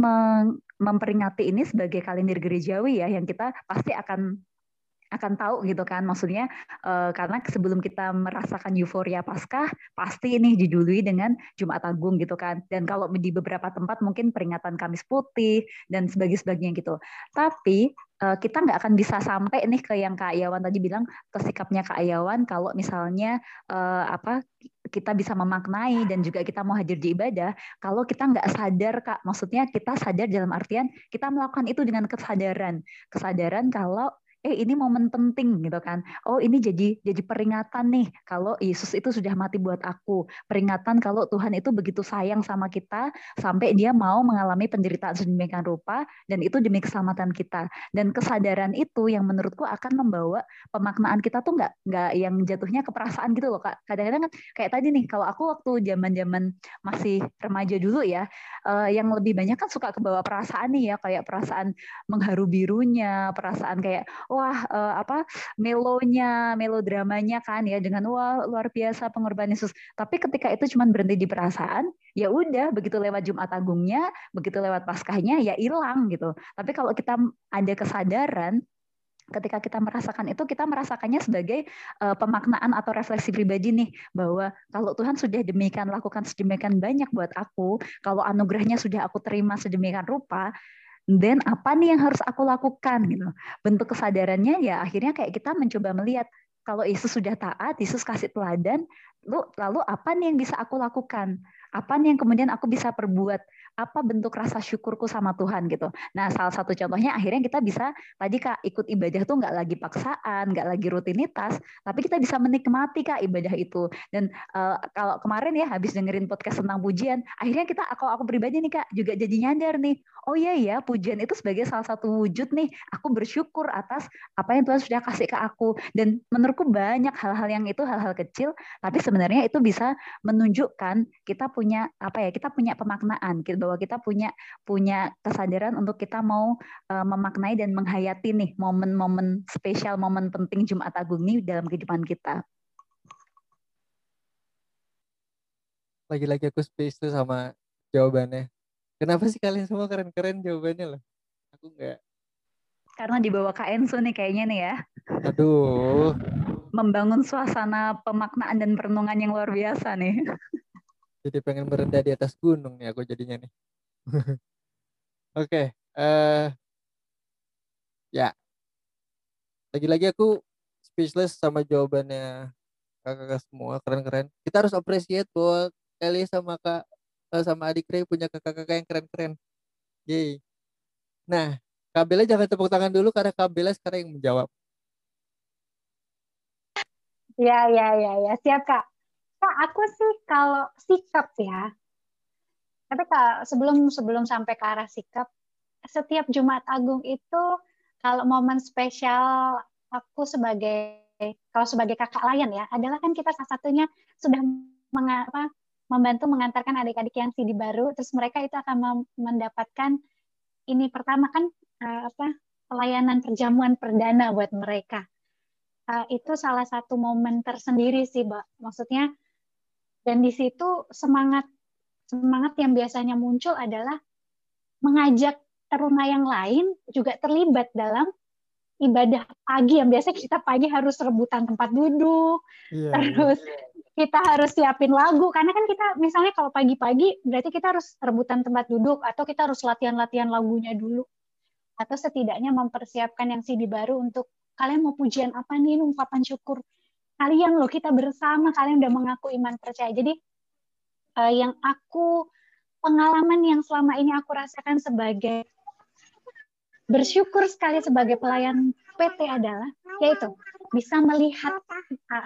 memperingati ini sebagai kalender gerejawi ya, yang kita pasti akan tahu gitu kan, maksudnya karena sebelum kita merasakan euforia Paskah pasti ini didului dengan Jumat Agung gitu kan, dan kalau di beberapa tempat mungkin peringatan Kamis Putih dan sebagainya gitu, tapi kita nggak akan bisa sampai nih ke yang Kak Iawan tadi bilang, ke sikapnya Kak Iawan kalau misalnya kita bisa memaknai dan juga kita mau hadir di ibadah kalau kita nggak sadar, Kak. Maksudnya kita sadar dalam artian kita melakukan itu dengan kesadaran kalau ini momen penting gitu kan. Oh, ini jadi peringatan nih kalau Yesus itu sudah mati buat aku. Peringatan kalau Tuhan itu begitu sayang sama kita sampai dia mau mengalami penderitaan sedemikian rupa dan itu demi keselamatan kita. Dan kesadaran itu yang menurutku akan membawa pemaknaan kita tuh nggak yang jatuhnya ke perasaan gitu loh, Kak. Kadang-kadang kan kayak tadi nih, kalau aku waktu zaman-zaman masih remaja dulu ya, yang lebih banyak kan suka kebawa perasaan nih ya, kayak perasaan mengharu birunya, perasaan kayak melodramanya kan ya, dengan wah luar biasa pengorbanan Yesus. Tapi ketika itu cuma berhenti di perasaan, ya udah begitu lewat Jumat Agungnya, begitu lewat Paskahnya ya hilang gitu. Tapi kalau kita ada kesadaran, ketika kita merasakan itu, kita merasakannya sebagai pemaknaan atau refleksi pribadi nih, bahwa kalau Tuhan sudah demikian lakukan sedemikian banyak buat aku, kalau anugerahnya sudah aku terima sedemikian rupa, dan apa nih yang harus aku lakukan gitu. Bentuk kesadarannya ya akhirnya kayak kita mencoba melihat kalau Yesus sudah taat, Yesus kasih teladan, lalu apa nih yang bisa aku lakukan? Apa nih yang kemudian aku bisa perbuat? Apa bentuk rasa syukurku sama Tuhan gitu. Nah, salah satu contohnya akhirnya kita bisa tadi, Kak, ikut ibadah tuh nggak lagi paksaan, nggak lagi rutinitas, tapi kita bisa menikmati, Kak, ibadah itu. Dan kalau kemarin ya habis dengerin podcast tentang pujian, akhirnya kita, aku pribadi nih, Kak, juga jadi nyadar nih, oh iya ya, pujian itu sebagai salah satu wujud nih, aku bersyukur atas apa yang Tuhan sudah kasih ke aku. Dan menurutku banyak hal-hal yang itu hal-hal kecil, tapi sebenarnya itu bisa menunjukkan kita punya pemaknaan gitu, bahwa kita punya kesadaran untuk kita mau memaknai dan menghayati nih momen-momen spesial, momen penting Jumat Agung ini dalam kehidupan kita. Lagi-lagi aku space tuh sama jawabannya. Kenapa sih kalian semua keren-keren jawabannya loh? Aku enggak. Karena dibawa Kak Enzo nih kayaknya nih ya. Aduh. Membangun suasana pemaknaan dan perenungan yang luar biasa nih. Jadi pengen merendah di atas gunung nih aku jadinya nih. Oke. Ya. Lagi-lagi aku speechless sama jawabannya kakak-kakak semua. Keren-keren. Kita harus appreciate bahwa Eli sama adik Rei punya kakak-kakak yang keren-keren. Yeay. Nah, Kak Bella jangan tepuk tangan dulu karena Kak Bella sekarang yang menjawab. Ya. Siap, Kak. Aku sih kalau sikap ya, tapi sebelum sampai ke arah sikap, setiap Jumat Agung itu kalau momen spesial aku sebagai kakak Layan ya, adalah kan kita salah satunya sudah membantu mengantarkan adik-adik yang Sidi baru, terus mereka itu akan mendapatkan ini pertama kan pelayanan perjamuan perdana buat mereka. Itu salah satu momen tersendiri sih, Mbak. Maksudnya. Dan di situ semangat yang biasanya muncul adalah mengajak teruna yang lain juga terlibat dalam ibadah pagi yang biasanya kita pagi harus rebutan tempat duduk, Kita harus siapin lagu, karena kan kita misalnya kalau pagi-pagi berarti kita harus rebutan tempat duduk atau kita harus latihan-latihan lagunya dulu atau setidaknya mempersiapkan yang CD baru untuk kalian mau pujian apa nih, ungkapan syukur. Kalian loh, kita bersama, kalian udah mengaku iman percaya. Jadi yang pengalaman yang selama ini aku rasakan sebagai bersyukur sekali sebagai pelayan PT adalah, yaitu bisa melihat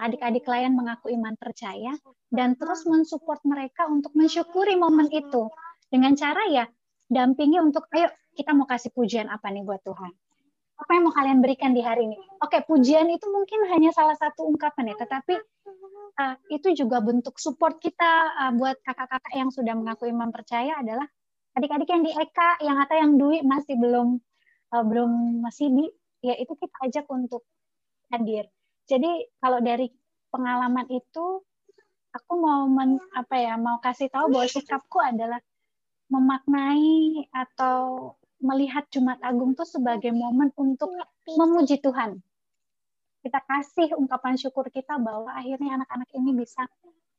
adik-adik klien mengaku iman percaya dan terus mensupport mereka untuk mensyukuri momen itu. Dengan cara ya, dampingi untuk, ayo kita mau kasih pujian apa nih buat Tuhan. Apa yang mau kalian berikan di hari ini? Oke, pujian itu mungkin hanya salah satu ungkapan ya, tetapi itu juga bentuk support kita buat kakak-kakak yang sudah mengaku iman percaya adalah adik-adik yang di Eka, yang atau yang Dwi masih belum masih di, ya itu kita ajak untuk hadir. Jadi kalau dari pengalaman itu, aku mau kasih tahu bahwa sikapku adalah memaknai atau melihat Jumat Agung itu sebagai momen untuk memuji Tuhan. Kita kasih ungkapan syukur kita bahwa akhirnya anak-anak ini bisa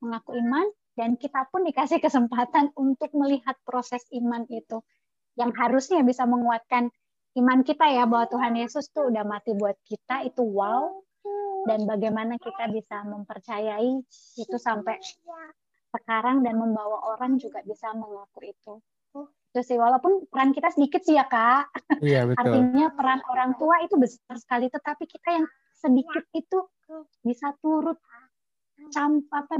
mengaku iman, dan kita pun dikasih kesempatan untuk melihat proses iman itu, yang harusnya bisa menguatkan iman kita ya, bahwa Tuhan Yesus tuh udah mati buat kita, itu wow. dan bagaimana kita bisa mempercayai itu sampai sekarang dan membawa orang juga bisa mengaku itu. Itu sih, walaupun peran kita sedikit sih ya Kak. Iya, betul. Artinya peran orang tua itu besar sekali, tetapi kita yang sedikit itu bisa turut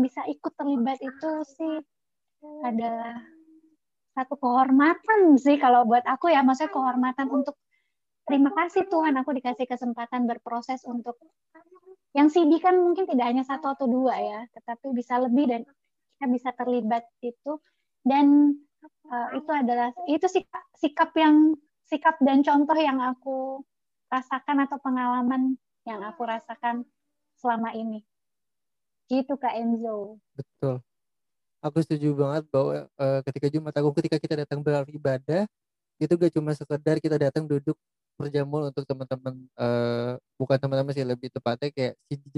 bisa ikut terlibat, itu sih adalah satu kehormatan sih kalau buat aku ya, maksudnya kehormatan untuk terima kasih Tuhan aku dikasih kesempatan berproses untuk yang Sidi kan mungkin tidak hanya satu atau dua ya, tetapi bisa lebih dan kita bisa terlibat itu. Dan itu adalah itu sikap dan contoh yang aku rasakan atau pengalaman yang aku rasakan selama ini. Gitu Kak Enzo. Betul. Aku setuju banget bahwa ketika Jumat Agung, ketika kita datang beribadah, itu gak cuma sekedar kita datang duduk berjamul untuk teman-teman, bukan teman-teman sih, lebih tepatnya kayak Sidi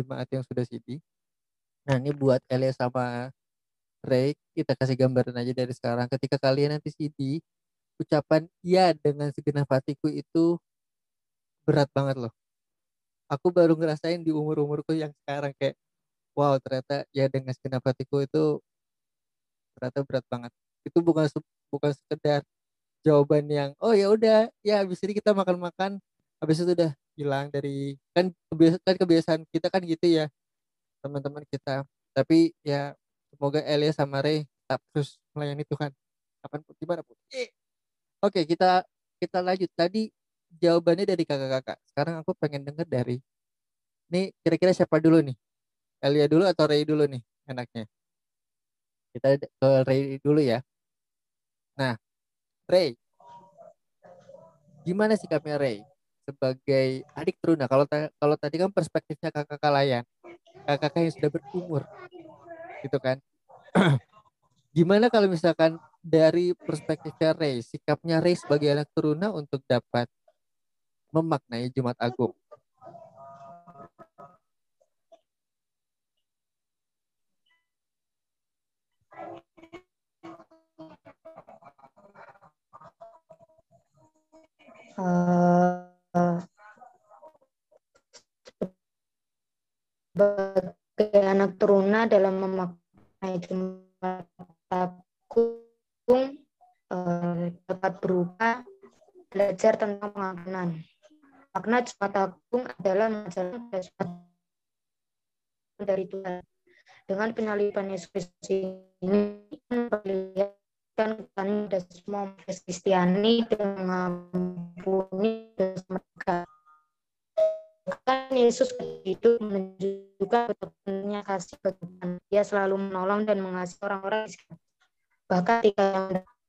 jemaat yang sudah Sidi. Nah ini buat Elia sama Rei, kita kasih gambaran aja dari sekarang. Ketika kalian nanti Sidi, ucapan iya dengan segenap hatiku itu berat banget loh. Aku baru ngerasain di umur-umurku yang sekarang kayak, wow, ternyata ya dengan segenap hatiku itu ternyata berat banget. Itu bukan sekedar jawaban yang oh ya udah ya habis ini kita makan-makan habis itu udah hilang dari kebiasaan kita kan gitu ya teman-teman kita. Tapi ya semoga Elia sama Rei tetap terus melayani Tuhan kapanpun dimanapun. Oke, kita lanjut. Tadi jawabannya dari kakak-kakak. Sekarang aku pengen dengar dari nih, kira-kira siapa dulu nih? Elia dulu atau Rei dulu nih enaknya? Kita ke Rei dulu ya. Nah, Rei, gimana sikapnya Rei sebagai adik Teruna? Kalau tadi kan perspektifnya kakak-kakak layan, kakak-kakak yang sudah berumur, gitu kan? Gimana kalau misalkan dari perspektifnya Rei, sikapnya Rei sebagai anak Teruna untuk dapat memaknai Jumat Agung? Sebagai anak Teruna dalam memaknai Jumat Agung dapat berupa belajar tentang pengampunan. Makna Jumat Agung adalah menjelaskan dasar dari Tuhan. Dengan penyaliban Yesus Kristus ini perlihatkan kami dan semua Kristiani dengan mengampuni dosa mereka. Bahkan Yesus itu menunjukkan betulnya kasih bagi Tuhan. Dia selalu menolong dan mengasihi orang-orang. Bahkan ketika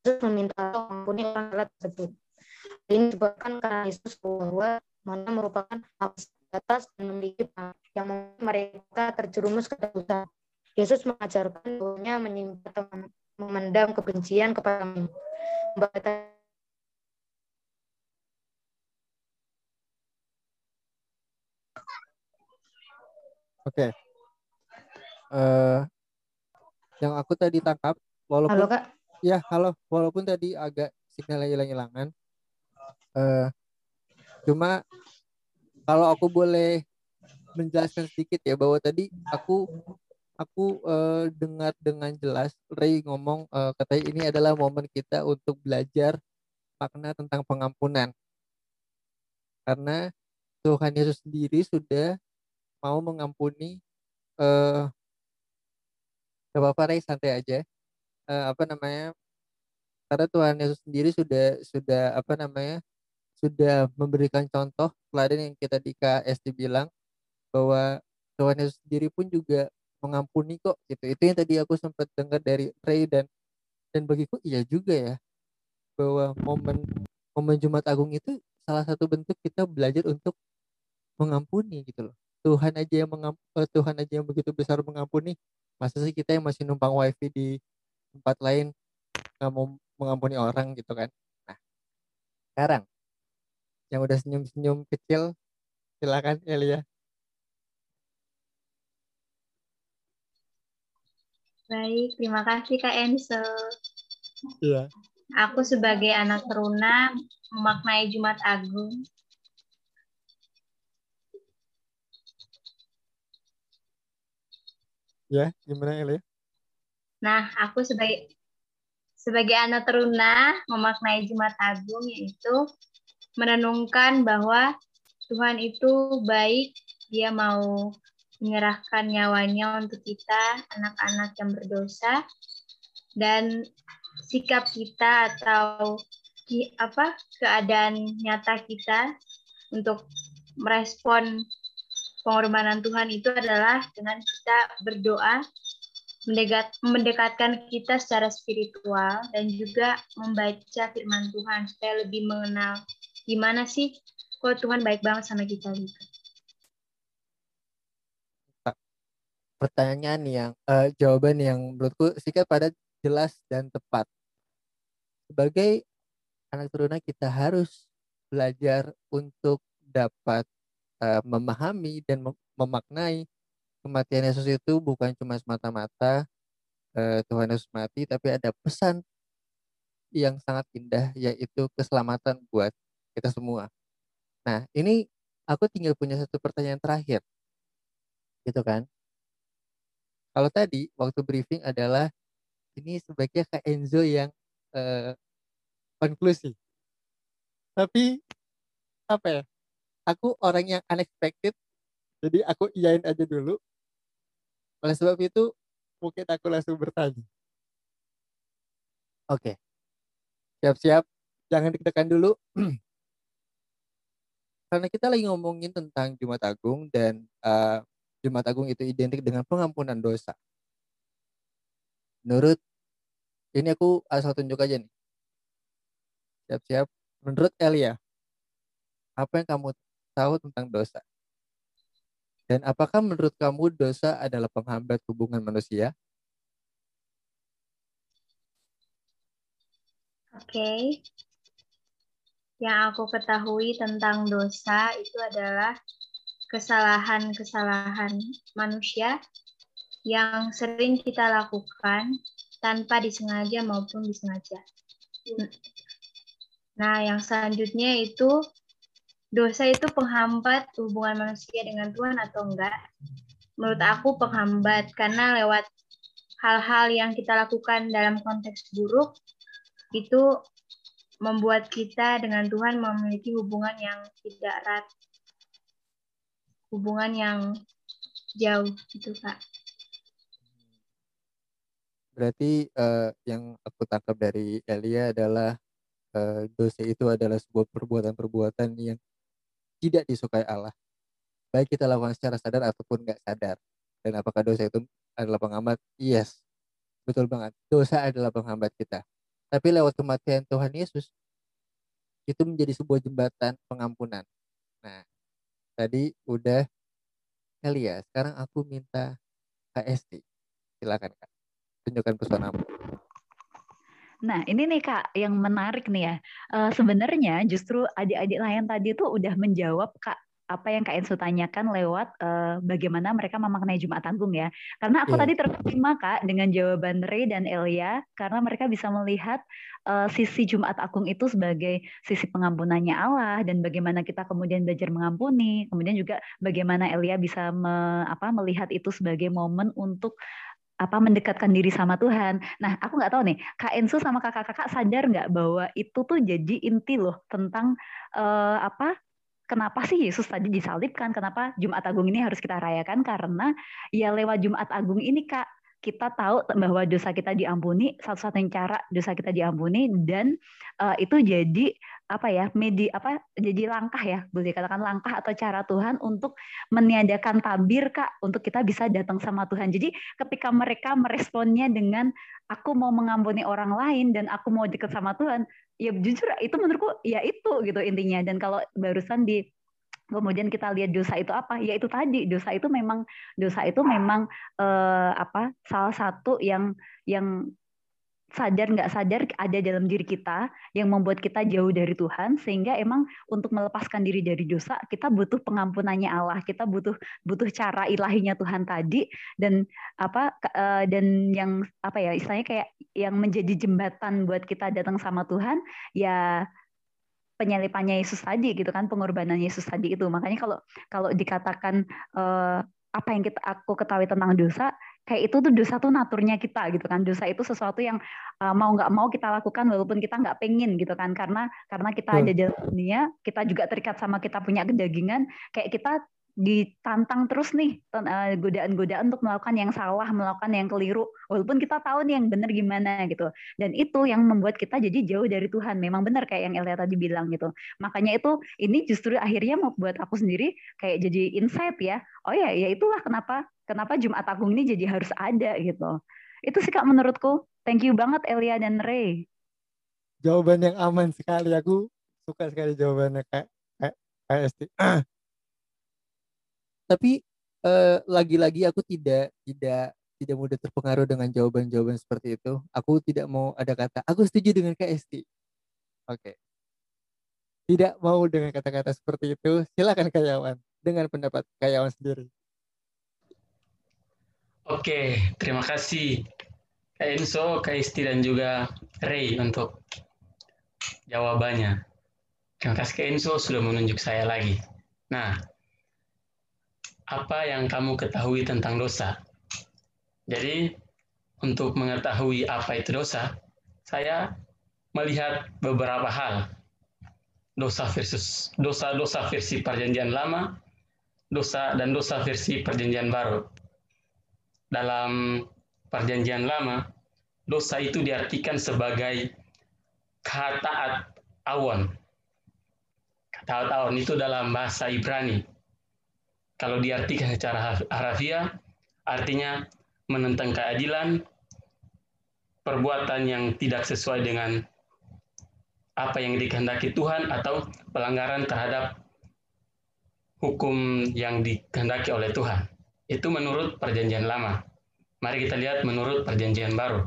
Yesus meminta tolong mengampuni orang lain tersebut. Ini bahkan karena Yesus bahwa mana merupakan atas dan memiliki yang mereka terjerumus ke dosa. Yesus mengajarkan bahwa menyimpan memendam kebencian kepada kami. Oke. Yang aku tadi tangkap, walaupun halo, Kak. Ya, halo, walaupun tadi agak sinyalnya hilang-hilangan. Cuma kalau aku boleh menjelaskan sedikit ya, bahwa tadi aku dengar dengan jelas Rei ngomong katanya ini adalah momen kita untuk belajar makna tentang pengampunan. Karena Tuhan Yesus sendiri sudah mau mengampuni, gak apa-apa Rei, santai aja, karena Tuhan Yesus sendiri sudah memberikan contoh teladan yang kita di KST bilang bahwa Tuhan Yesus sendiri pun juga mengampuni kok gitu. Itu yang tadi aku sempat dengar dari Rei, dan bagiku iya juga ya, bahwa momen Jumat Agung itu salah satu bentuk kita belajar untuk mengampuni gitu loh. Tuhan aja yang begitu besar mengampuni, masa sih kita yang masih numpang wifi di tempat lain nggak mau mengampuni orang gitu kan. Nah, sekarang yang udah senyum-senyum kecil, silakan Elia. Baik, terima kasih Kak Enzo. Iya. Aku sebagai anak Teruna memaknai Jumat Agung Ya, gimana Elia? Nah, aku sebagai anak teruna memaknai Jumat Agung yaitu merenungkan bahwa Tuhan itu baik, Dia mau menyerahkan nyawanya untuk kita, anak-anak yang berdosa, dan sikap kita atau keadaan nyata kita untuk merespon pengorbanan Tuhan itu adalah dengan kita berdoa, mendekatkan kita secara spiritual, dan juga membaca firman Tuhan supaya lebih mengenal gimana sih kok Tuhan baik banget sama kita gitu. Pertanyaan yang jawaban yang menurutku sikap padat, jelas dan tepat. Sebagai anak teruna kita harus belajar untuk dapat memahami dan memaknai kematian Yesus itu bukan cuma semata-mata Tuhan Yesus mati, tapi ada pesan yang sangat indah yaitu keselamatan buat kita semua. Nah, ini aku tinggal punya satu pertanyaan terakhir. Gitu kan? Kalau tadi waktu briefing adalah ini sebaiknya Kak Enzo yang konklusi. Tapi apa ya? Aku orang yang unexpected, jadi aku iyain aja dulu. Oleh sebab itu, mungkin aku langsung bertanya. Oke. Siap-siap. Jangan deg-degan dulu. Karena kita lagi ngomongin tentang Jumat Agung, dan Jumat Agung itu identik dengan pengampunan dosa. Menurut, ini aku asal tunjuk aja nih. Siap-siap. Menurut Elia, apa yang kamu tahu tentang dosa? Dan apakah menurut kamu dosa adalah penghambat hubungan manusia? Oke. Yang aku ketahui tentang dosa itu adalah kesalahan-kesalahan manusia yang sering kita lakukan tanpa disengaja maupun disengaja. Nah, yang selanjutnya itu dosa itu penghambat hubungan manusia dengan Tuhan atau enggak? Menurut aku penghambat, karena lewat hal-hal yang kita lakukan dalam konteks buruk itu membuat kita dengan Tuhan memiliki hubungan yang tidak erat, hubungan yang jauh gitu, Kak. Berarti yang aku tangkap dari Elia adalah dosa itu adalah sebuah perbuatan-perbuatan yang tidak disukai Allah, baik kita lakukan secara sadar ataupun nggak sadar. Dan apakah dosa itu adalah penghambat? Yes, betul banget, dosa adalah penghambat kita. Tapi lewat kematian Tuhan Yesus itu menjadi sebuah jembatan pengampunan. Nah, tadi udah Elia, sekarang aku minta KST, silakan Kak, tunjukkan pesonamu. Nah, ini nih Kak yang menarik nih ya. Sebenarnya justru adik-adik lain tadi tuh udah menjawab Kak apa yang Kak Enzo tanyakan lewat bagaimana mereka memaknai Jumat Agung ya. Karena aku tadi terkesima Kak dengan jawaban Rei dan Elia, karena mereka bisa melihat sisi Jumat Agung itu sebagai sisi pengampunannya Allah, dan bagaimana kita kemudian belajar mengampuni, kemudian juga bagaimana Elia bisa melihat itu sebagai momen untuk mendekatkan diri sama Tuhan. Nah, aku nggak tahu nih, Kak Enzo sama kakak-kakak sadar nggak bahwa itu tuh jadi inti loh tentang kenapa sih Yesus tadi disalibkan? Kenapa Jumat Agung ini harus kita rayakan? Karena ya lewat Jumat Agung ini Kak, kita tahu bahwa dosa kita diampuni, satu-satunya cara dosa kita diampuni, dan itu jadi jadi langkah ya, boleh dikatakan langkah atau cara Tuhan untuk meniadakan tabir Kak, untuk kita bisa datang sama Tuhan. Jadi ketika mereka meresponnya dengan aku mau mengampuni orang lain dan aku mau dekat sama Tuhan, ya jujur itu menurutku ya itu gitu intinya. Dan kalau barusan kemudian kita lihat dosa itu apa? Ya itu tadi, dosa itu memang salah satu yang sadar nggak sadar ada dalam diri kita yang membuat kita jauh dari Tuhan, sehingga emang untuk melepaskan diri dari dosa kita butuh pengampunannya Allah, kita butuh cara ilahinya Tuhan tadi, istilahnya kayak yang menjadi jembatan buat kita datang sama Tuhan ya penyalipannya Yesus tadi gitu kan, pengorbanan Yesus tadi itu. Makanya kalau dikatakan apa yang aku ketahui tentang dosa, kayak itu tuh dosa tuh naturnya kita gitu kan. Dosa itu sesuatu yang mau nggak mau kita lakukan walaupun kita nggak pengen gitu kan, karena kita ada jalan dunia, kita juga terikat sama kita punya kedagingan, kayak kita ditantang terus nih godaan-godaan untuk melakukan yang salah, melakukan yang keliru, walaupun kita tahu nih yang benar gimana gitu. Dan itu yang membuat kita jadi jauh dari Tuhan. Memang benar kayak yang Elia tadi bilang gitu. Makanya itu ini justru akhirnya mau buat aku sendiri kayak jadi insight ya. Oh ya, ya itulah kenapa Jumat Agung ini jadi harus ada gitu. Itu sih Kak menurutku. Thank you banget Elia dan Rei. Jawaban yang aman sekali. Aku suka sekali jawabannya Kak Esti. Tapi lagi-lagi aku tidak mudah terpengaruh dengan jawaban-jawaban seperti itu. Aku tidak mau ada kata aku setuju dengan KST. Oke. Tidak mau dengan kata-kata seperti itu. Silakan Kak Iawan dengan pendapat Kak Iawan sendiri. Oke, terima kasih Kak Enzo, Kak Esti dan juga Rei untuk jawabannya. Terima kasih Kak Enzo sudah menunjuk saya lagi. Nah, apa yang kamu ketahui tentang dosa? Jadi, untuk mengetahui apa itu dosa, saya melihat beberapa hal. Dosa versi Perjanjian Lama, dosa versi Perjanjian Baru. Dalam Perjanjian Lama, dosa itu diartikan sebagai kataat awon. Kataat awon itu dalam bahasa Ibrani. Kalau diartikan secara harafiah, artinya menentang keadilan, perbuatan yang tidak sesuai dengan apa yang dikehendaki Tuhan atau pelanggaran terhadap hukum yang dikehendaki oleh Tuhan. Itu menurut Perjanjian Lama. Mari kita lihat menurut Perjanjian Baru.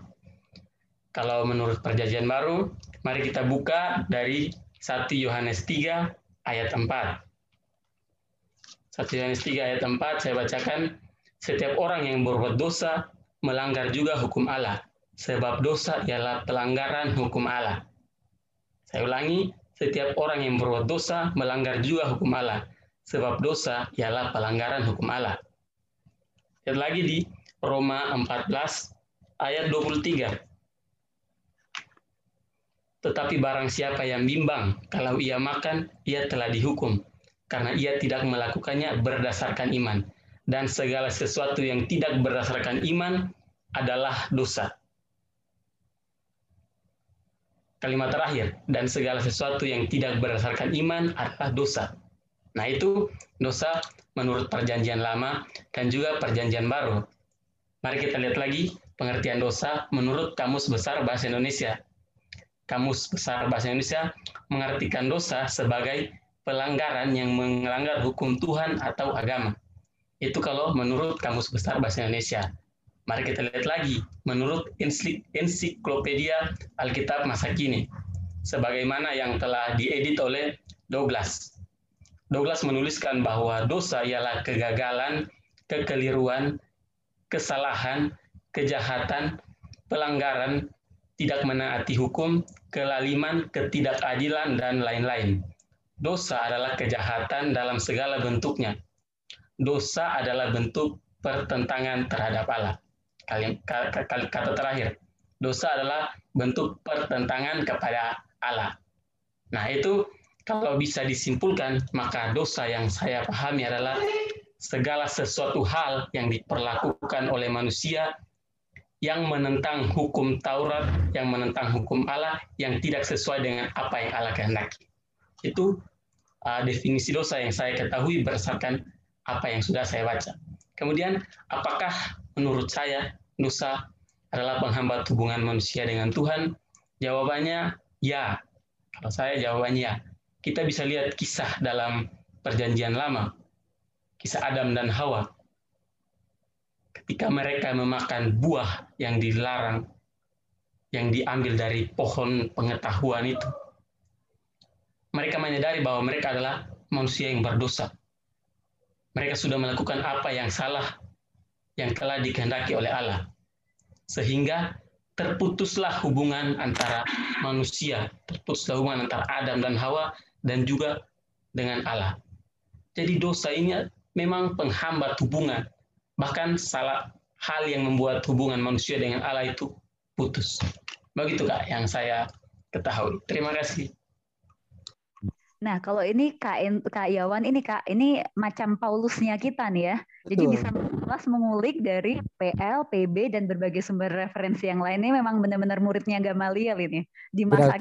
Kalau menurut Perjanjian Baru, mari kita buka dari 1 Yohanes 3 ayat 4. 1 Yohanes 3 ayat 4 saya bacakan, setiap orang yang berbuat dosa melanggar juga hukum Allah, sebab dosa ialah pelanggaran hukum Allah. Saya ulangi, setiap orang yang berbuat dosa melanggar juga hukum Allah, sebab dosa ialah pelanggaran hukum Allah. Lihat lagi di Roma 14 ayat 23. Tetapi barang siapa yang bimbang, kalau ia makan, ia telah dihukum, karena ia tidak melakukannya berdasarkan iman. Dan segala sesuatu yang tidak berdasarkan iman adalah dosa. Kalimat terakhir, dan segala sesuatu yang tidak berdasarkan iman adalah dosa. Nah itu dosa menurut Perjanjian Lama dan juga Perjanjian Baru. Mari kita lihat lagi pengertian dosa menurut Kamus Besar Bahasa Indonesia. Kamus Besar Bahasa Indonesia mengartikan dosa sebagai pelanggaran yang melanggar hukum Tuhan atau agama. Itu kalau menurut Kamus Besar Bahasa Indonesia. Mari kita lihat lagi menurut ensiklopedia Alkitab masa kini, sebagaimana yang telah diedit oleh Douglas. Douglas menuliskan bahwa dosa ialah kegagalan, kekeliruan, kesalahan, kejahatan, pelanggaran, tidak menaati hukum, kelaliman, ketidakadilan, dan lain-lain. Dosa adalah kejahatan dalam segala bentuknya. Dosa adalah bentuk pertentangan terhadap Allah. Kata terakhir, dosa adalah bentuk pertentangan kepada Allah. Nah itu kalau bisa disimpulkan, maka dosa yang saya pahami adalah segala sesuatu hal yang diperlakukan oleh manusia yang menentang hukum Taurat, yang menentang hukum Allah, yang tidak sesuai dengan apa yang Allah kehendaki. Itu definisi dosa yang saya ketahui berdasarkan apa yang sudah saya baca. Kemudian, apakah menurut saya dosa adalah penghambat hubungan manusia dengan Tuhan? Jawabannya ya. Kalau saya jawabannya ya. Kita bisa lihat kisah dalam Perjanjian Lama, kisah Adam dan Hawa. Ketika mereka memakan buah yang dilarang, yang diambil dari pohon pengetahuan itu, mereka menyadari bahwa mereka adalah manusia yang berdosa. Mereka sudah melakukan apa yang salah, yang telah dikehendaki oleh Allah. Sehingga terputuslah hubungan antara manusia, terputuslah hubungan antara Adam dan Hawa, dan juga dengan Allah. Jadi dosa ini memang penghambat hubungan, bahkan salah hal yang membuat hubungan manusia dengan Allah itu putus. Begitu Kak yang saya ketahui. Terima kasih. Nah, kalau ini Kak Iawan ini Kak, ini macam Paulusnya kita nih ya. Betul. Jadi bisa jelas mengulik dari PL, PB dan berbagai sumber referensi yang lainnya, memang benar-benar muridnya Gamaliel ini. Di masa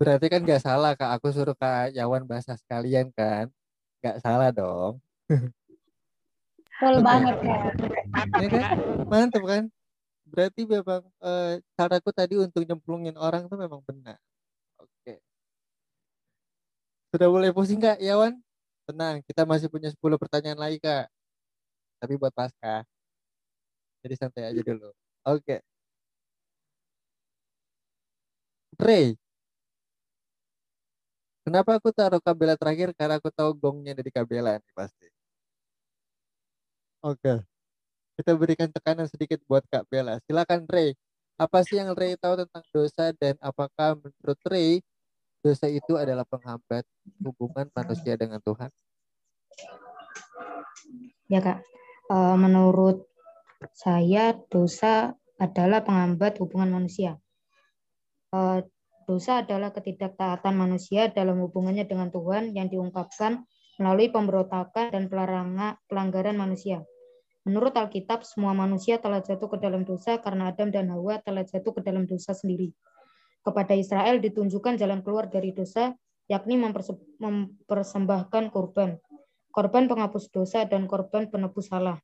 berarti kan nggak salah Kak, aku suruh Kak Iawan bahasa sekalian kan, nggak salah dong. Full banget ya. Ini kan mantap kan? Berarti memang caraku tadi untuk nyemplungin orang itu memang benar. Sudah boleh pusing Kak Iawan? Tenang, kita masih punya 10 pertanyaan lagi Kak. Tapi buat Pasca. Jadi santai aja dulu. Oke. Rei. Kenapa aku taruh Kak Bella terakhir? Karena aku tahu gongnya dari Kak Bella nih pasti. Oke. Kita berikan tekanan sedikit buat Kak Bella. Silakan Rei. Apa sih yang Rei tahu tentang dosa dan apakah menurut Rei dosa itu adalah penghambat hubungan manusia dengan Tuhan? Ya Kak, menurut saya dosa adalah penghambat hubungan manusia. Dosa adalah ketidaktaatan manusia dalam hubungannya dengan Tuhan yang diungkapkan melalui pemberontakan dan pelanggaran manusia. Menurut Alkitab, semua manusia telah jatuh ke dalam dosa karena Adam dan Hawa telah jatuh ke dalam dosa sendiri. Kepada Israel ditunjukkan jalan keluar dari dosa, yakni mempersembahkan korban. Korban penghapus dosa dan korban penebus salah.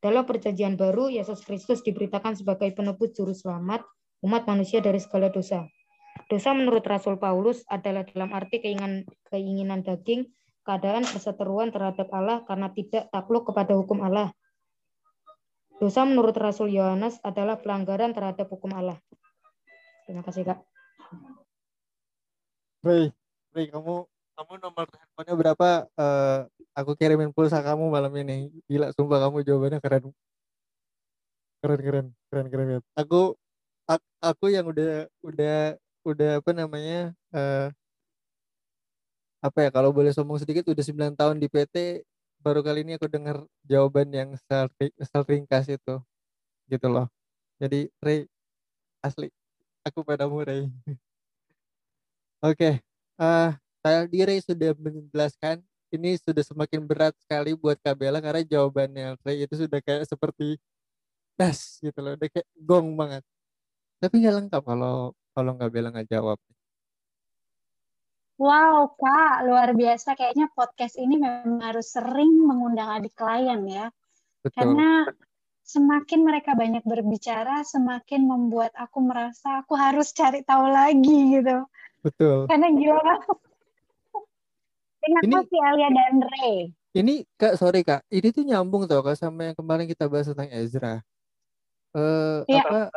Dalam Perjanjian Baru, Yesus Kristus diberitakan sebagai penebus juru selamat umat manusia dari segala dosa. Dosa menurut Rasul Paulus adalah dalam arti keinginan daging, keadaan perseteruan terhadap Allah karena tidak takluk kepada hukum Allah. Dosa menurut Rasul Yohanes adalah pelanggaran terhadap hukum Allah. Terima kasih Kak. Rei, kamu nomor handphonenya berapa? Aku kirimin pulsa kamu malam ini. Gila, sumpah kamu jawabannya keren. Aku yang udah kalau boleh sombong sedikit, udah 9 tahun di PT, baru kali ini aku dengar jawaban yang seringkas itu, gitu loh. Jadi Rei, asli aku padamu Rei. Oke. Tadi Rei sudah menjelaskan. Ini sudah semakin berat sekali buat Kak Bella karena jawabannya Rei itu sudah kayak seperti tas gitu loh. Udah kayak gong banget. Tapi nggak lengkap kalau Kak Bella nggak jawab. Wow Kak, luar biasa. Kayaknya podcast ini memang harus sering mengundang adik klien ya. Betul. Karena semakin mereka banyak berbicara, semakin membuat aku merasa aku harus cari tahu lagi gitu. Betul. Karena gila. Terima kasih Alia dan Rei. Ini Kak, sorry Kak, ini tuh nyambung tau Kak sama yang kemarin kita bahas tentang Ezra. Ya.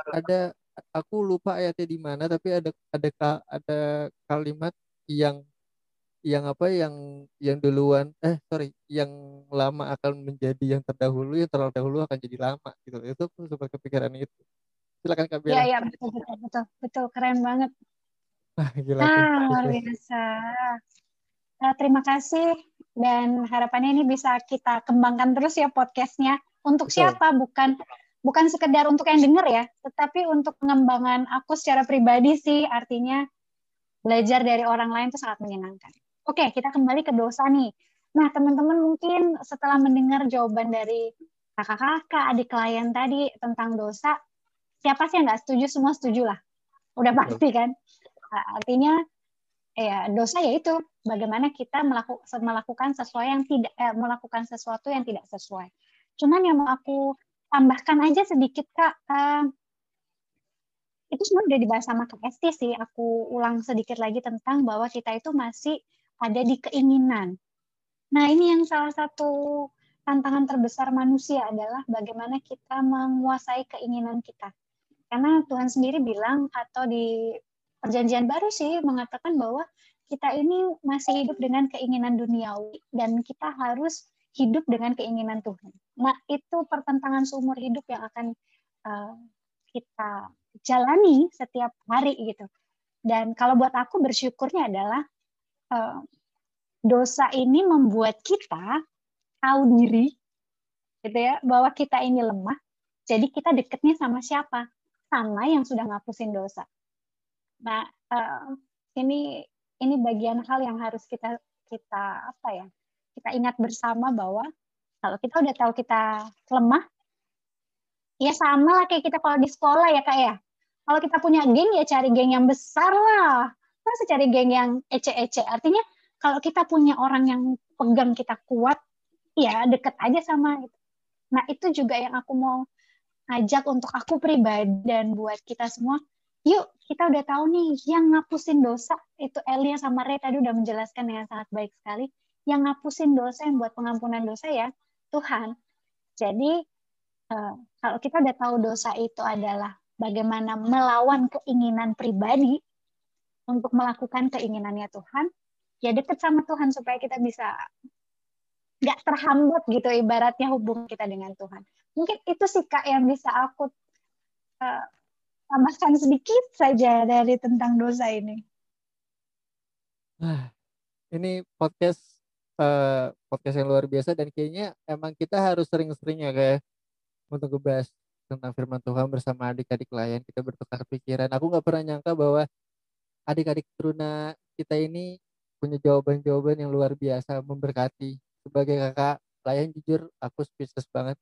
Aku lupa ayatnya di mana, tapi ada kalimat yang duluan yang lama akan menjadi yang terdahulu, yang terdahulu akan jadi lama gitu. Itu aku sempat kepikiran itu. Silakan Kak Bella. Iya, betul, keren banget. Luar biasa. Terima kasih, dan harapannya ini bisa kita kembangkan terus ya podcastnya. Untuk betul. Siapa? Bukan sekedar untuk yang dengar ya, tetapi untuk pengembangan aku secara pribadi sih, artinya belajar dari orang lain itu sangat menyenangkan. Oke, kita kembali ke dosa nih. Nah, teman-teman mungkin setelah mendengar jawaban dari kakak-kakak, adik klien tadi tentang dosa, siapa sih yang nggak setuju? Semua setuju lah. Udah pasti kan? Artinya, dosa yaitu bagaimana kita melakukan sesuatu yang tidak sesuai. Cuman yang mau aku tambahkan aja sedikit, Kak, itu semua udah dibahas sama Kak Esti sih. Aku ulang sedikit lagi tentang bahwa kita itu masih ada di keinginan. Nah, ini yang salah satu tantangan terbesar manusia adalah bagaimana kita menguasai keinginan kita. Karena Tuhan sendiri bilang, atau di Perjanjian Baru sih mengatakan bahwa kita ini masih hidup dengan keinginan duniawi dan kita harus hidup dengan keinginan Tuhan. Nah, itu pertentangan seumur hidup yang akan kita jalani setiap hari gitu. Dan kalau buat aku bersyukurnya adalah dosa ini membuat kita tahu diri, gitu ya, bahwa kita ini lemah. Jadi kita deketnya sama siapa? Sama yang sudah ngapusin dosa. Nah, ini bagian hal yang harus kita ingat bersama, bahwa kalau kita udah tahu kita lemah, ya sama lah kayak kita kalau di sekolah ya Kak ya. Kalau kita punya geng ya cari geng yang besar lah. Masa cari geng yang ece-ece. Artinya kalau kita punya orang yang pegang kita kuat, ya deket aja sama gitu. Nah, itu juga yang aku mau ajak untuk aku pribadi dan buat kita semua. Yuk, kita udah tahu nih yang ngapusin dosa, itu Elia sama Rei tadi udah menjelaskan dengan sangat baik sekali. Yang ngapusin dosa, yang buat pengampunan dosa ya Tuhan. Jadi kalau kita udah tahu dosa itu adalah bagaimana melawan keinginan pribadi untuk melakukan keinginannya Tuhan, ya dekat sama Tuhan supaya kita bisa nggak terhambat gitu, ibaratnya hubung kita dengan Tuhan. Mungkin itu sih Kak yang bisa aku tambahkan sedikit saja dari tentang dosa ini. Nah, ini podcast yang luar biasa, dan kayaknya emang kita harus sering-sering ya kayak untuk ngebahas tentang firman Tuhan bersama adik-adik Layan, kita bertukar pikiran. Aku nggak pernah nyangka bahwa adik-adik Teruna kita ini punya jawaban-jawaban yang luar biasa memberkati. Sebagai kakak Layan, jujur aku speechless banget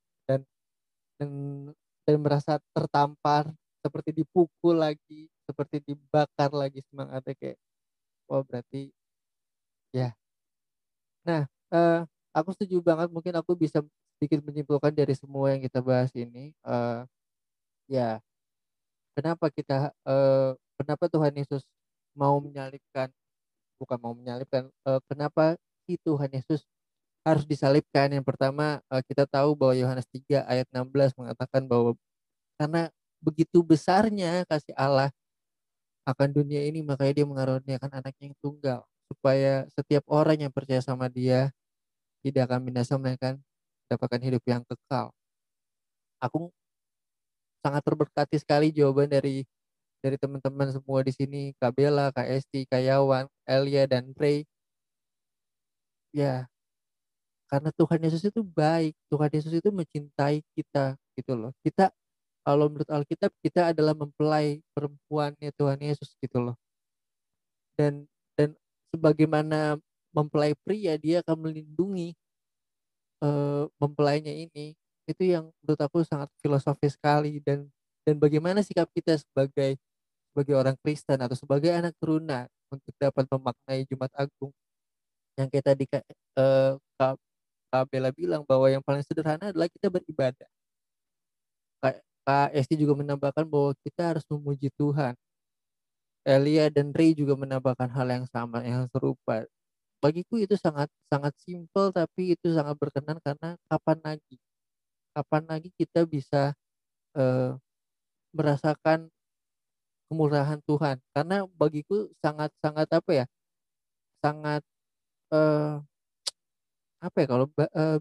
dan merasa tertampar, seperti dipukul lagi, seperti dibakar lagi semangatnya, kayak wah, berarti ya. Nah, aku setuju banget. Mungkin aku bisa sedikit menyimpulkan dari semua yang kita bahas ini, ya kenapa Tuhan Yesus kenapa Tuhan Yesus harus disalibkan. Yang pertama, kita tahu bahwa Yohanes 3 ayat 16 mengatakan bahwa karena begitu besarnya kasih Allah akan dunia ini, makanya dia mengaruniakan anaknya yang tunggal, supaya setiap orang yang percaya sama dia tidak akan binasa, melainkan mendapatkan hidup yang kekal. Aku sangat terberkati sekali jawaban dari teman-teman semua di sini, Kak Bella, Kak Esti, Kak Iawan, Elia, dan Rei. Ya, karena Tuhan Yesus itu baik. Tuhan Yesus itu mencintai kita gitu loh. Kita, kalau menurut Alkitab, kita adalah mempelai perempuannya Tuhan Yesus gitu loh. Dan sebagaimana mempelai pria, dia akan melindungi mempelainya ini. Itu yang menurut aku sangat filosofis sekali, dan bagaimana sikap kita sebagai orang Kristen atau sebagai anak Teruna untuk dapat memaknai Jumat Agung. Yang kayak tadi Kak Bella bilang bahwa yang paling sederhana adalah kita beribadah. Kak Esti juga menambahkan bahwa kita harus memuji Tuhan. Elia dan Rei juga menambahkan hal yang sama, yang serupa. Bagiku itu sangat sangat simpel, tapi itu sangat berkenan, karena kapan lagi kita bisa merasakan kemurahan Tuhan. Karena bagiku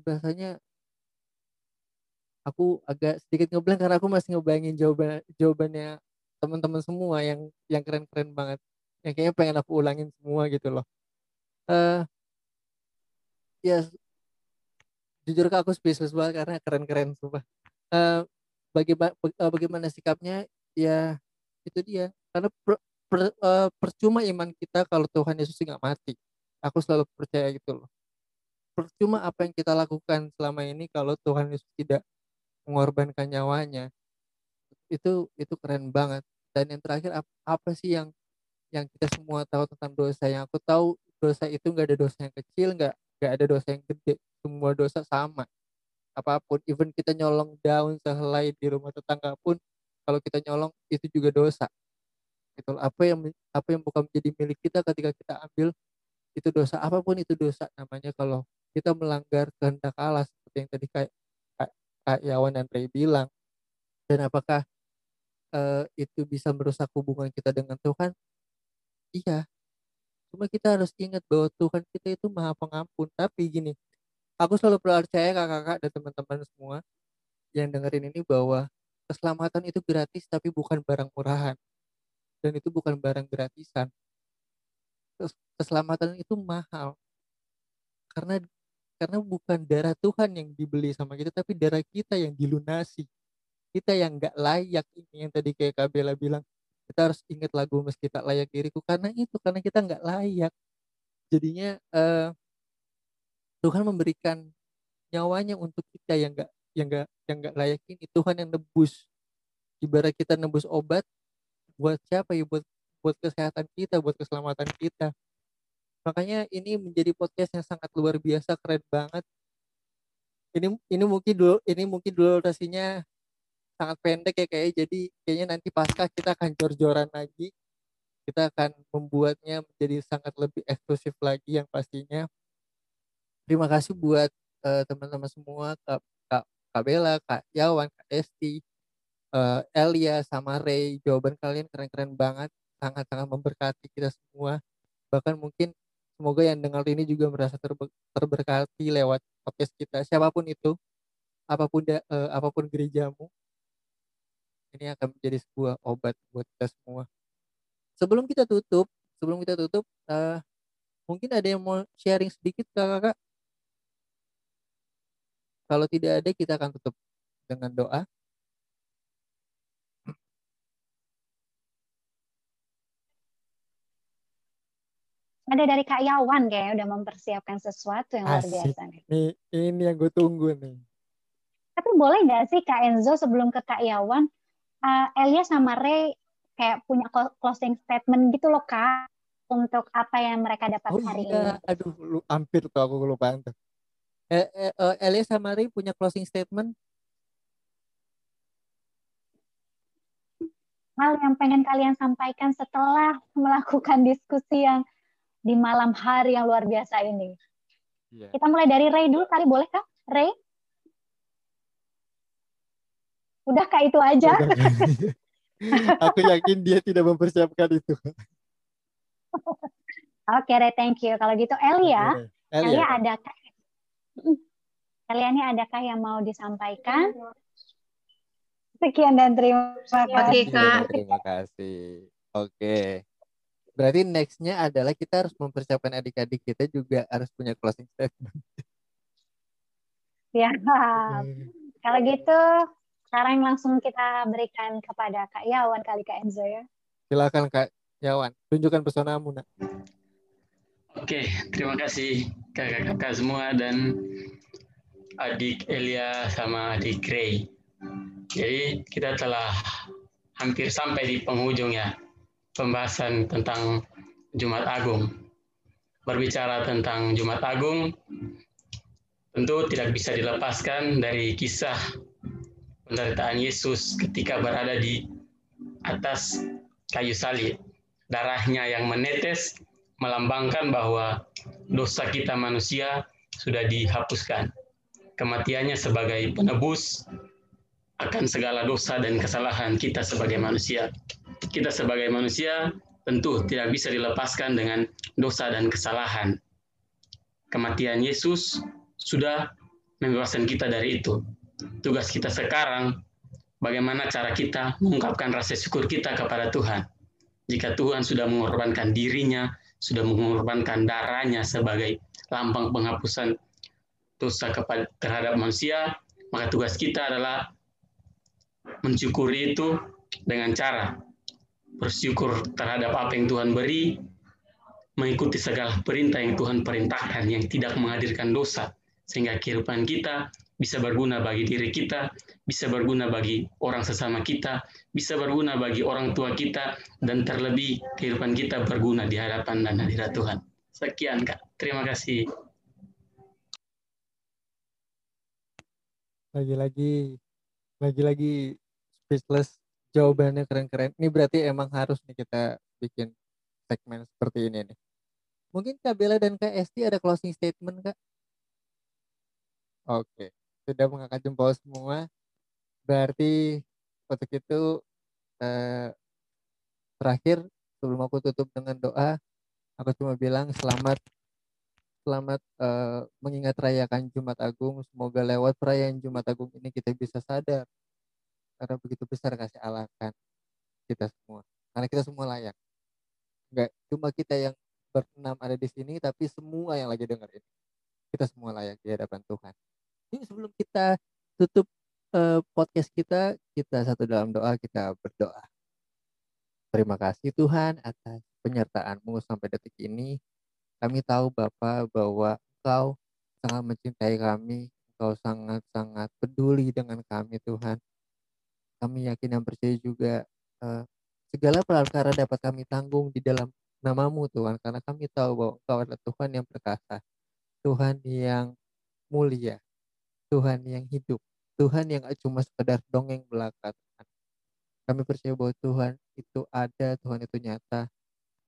bahasanya aku agak sedikit ngeblank karena aku masih ngebayangin jawabannya teman-teman semua yang keren-keren banget, yang kayaknya pengen aku ulangin semua gitu loh. Ya, jujur Kak, aku speechless banget karena keren-keren semua. Bagaimana sikapnya, ya itu dia. Karena percuma iman kita kalau Tuhan Yesus nggak mati. Aku selalu percaya gitu loh. Percuma apa yang kita lakukan selama ini kalau Tuhan Yesus tidak mengorbankan nyawanya. Itu keren banget. Dan yang terakhir, apa sih yang kita semua tahu tentang dosa? Yang aku tahu, dosa itu nggak ada dosa yang kecil, nggak ada dosa yang gede. Semua dosa sama. Apapun, even kita nyolong daun sehelai di rumah tetangga pun, kalau kita nyolong itu juga dosa. Gitu loh. Apa yang bukan menjadi milik kita ketika kita ambil, itu dosa. Apapun itu dosa namanya kalau kita melanggar kehendak Allah, seperti yang tadi Kak Iawan dan Rei bilang. Dan apakah itu bisa merusak hubungan kita dengan Tuhan? Iya. Cuma kita harus ingat bahwa Tuhan kita itu Maha Pengampun. Tapi gini, aku selalu percaya kakak-kakak dan teman-teman semua yang dengerin ini, bahwa keselamatan itu gratis, tapi bukan barang murahan. Dan itu bukan barang gratisan. Keselamatan itu mahal, karena Karena bukan darah Tuhan yang dibeli sama kita, tapi darah kita yang dilunasi. Kita yang gak layak ini, yang tadi kayak Kak Bella bilang, kita harus ingat lagu meski tak layak diriku. Karena itu, karena kita gak layak. Jadinya Tuhan memberikan nyawanya untuk kita yang gak layak ini. Tuhan yang nebus. Ibarat kita nebus obat, buat siapa ya? Buat kesehatan kita, buat keselamatan kita. Makanya ini menjadi podcast yang sangat luar biasa, keren banget. Ini mungkin dulu durasinya sangat pendek ya kayaknya. Jadi kayaknya nanti pasca kita akan jor-joran lagi. Kita akan membuatnya menjadi sangat lebih eksklusif lagi yang pastinya. Terima kasih buat teman-teman semua, Kak Bella, Kak Iawan, Kak Esti, Elia sama Rei. Jawaban kalian keren-keren banget, sangat-sangat memberkati kita semua. Bahkan mungkin semoga yang dengar ini juga merasa terberkati lewat podcast kita. Siapapun itu, apapun gerejamu, ini akan menjadi sebuah obat buat kita semua. Sebelum kita tutup, mungkin ada yang mau sharing sedikit kakak-kakak. Kalau tidak ada, kita akan tutup dengan doa. Ada dari Kak Iawan kayaknya udah mempersiapkan sesuatu yang luar biasa nih. Ini yang gue tunggu nih. Tapi boleh nggak sih Kak Enzo sebelum ke Kak Iawan, Elia sama Rei kayak punya closing statement gitu loh Kak, untuk apa yang mereka dapat hari ini. Aduh, hampir tuh aku kelupaan tuh. Elia sama Rei punya closing statement. Hal yang pengen kalian sampaikan setelah melakukan diskusi yang di malam hari yang luar biasa ini. Ya. Kita mulai dari Rei dulu kali, boleh Kak? Rei? Udah Kak, itu aja. Aku yakin dia tidak mempersiapkan itu. Oke, Rei, thank you. Kalau gitu Elia, okay. Elia adakah? Elia ini adakah yang mau disampaikan? Sekian dan terima kasih. Oke, Kak. Terima kasih. Oke. Okay. Berarti next-nya adalah kita harus mempersiapkan adik-adik kita juga harus punya closing statement. Ya. Kalau gitu, sekarang langsung kita berikan kepada Kak Iawan kali Kak Enzo ya. Silakan Kak Iawan, tunjukkan pesonamu nak. Oke, terima kasih kakak-kakak semua dan adik Elia sama adik Rei. Jadi kita telah hampir sampai di penghujung ya. Pembahasan tentang Jumat Agung. Berbicara tentang Jumat Agung, tentu tidak bisa dilepaskan dari kisah penderitaan Yesus ketika berada di atas kayu salib. Darahnya yang menetes melambangkan bahwa dosa kita manusia sudah dihapuskan. Kematiannya sebagai penebus akan segala dosa dan kesalahan kita sebagai manusia. Kita sebagai manusia tentu tidak bisa dilepaskan dengan dosa dan kesalahan. Kematian Yesus sudah membebaskan kita dari itu. Tugas kita sekarang, bagaimana cara kita mengungkapkan rasa syukur kita kepada Tuhan. Jika Tuhan sudah mengorbankan dirinya, sudah mengorbankan darahnya sebagai lambang penghapusan dosa terhadap manusia, maka tugas kita adalah mensyukuri itu dengan cara bersyukur terhadap apa yang Tuhan beri, mengikuti segala perintah yang Tuhan perintahkan, yang tidak menghadirkan dosa, sehingga kehidupan kita bisa berguna bagi diri kita, bisa berguna bagi orang sesama kita, bisa berguna bagi orang tua kita, dan terlebih kehidupan kita berguna di hadapan dan hadirat Tuhan. Sekian, Kak. Terima kasih. Lagi-lagi speechless. Jawabannya keren-keren. Ini berarti emang harus nih kita bikin segmen seperti ini nih. Mungkin Kak Bella dan Kak Esti ada closing statement Kak? Oke. Sudah mengangkat jempol semua. Berarti untuk itu terakhir sebelum aku tutup dengan doa, aku cuma bilang selamat mengingat rayakan Jumat Agung. Semoga lewat perayaan Jumat Agung ini kita bisa sadar karena begitu besar kasih Allah kan kita semua. Karena kita semua layak. Enggak cuma kita yang berenam ada di sini, tapi semua yang lagi dengar ini. Kita semua layak di hadapan Tuhan. Jadi sebelum kita tutup podcast kita satu dalam doa, kita berdoa. Terima kasih Tuhan atas penyertaan-Mu sampai detik ini. Kami tahu Bapa bahwa Engkau sangat mencintai kami. Engkau sangat-sangat peduli dengan kami Tuhan. Kami yakin dan percaya juga segala perkara dapat kami tanggung di dalam nama-Mu Tuhan. Karena kami tahu bahwa Engkau adalah Tuhan yang perkasa. Tuhan yang mulia. Tuhan yang hidup. Tuhan yang cuma sekedar dongeng belaka Tuhan. Kami percaya bahwa Tuhan itu ada, Tuhan itu nyata.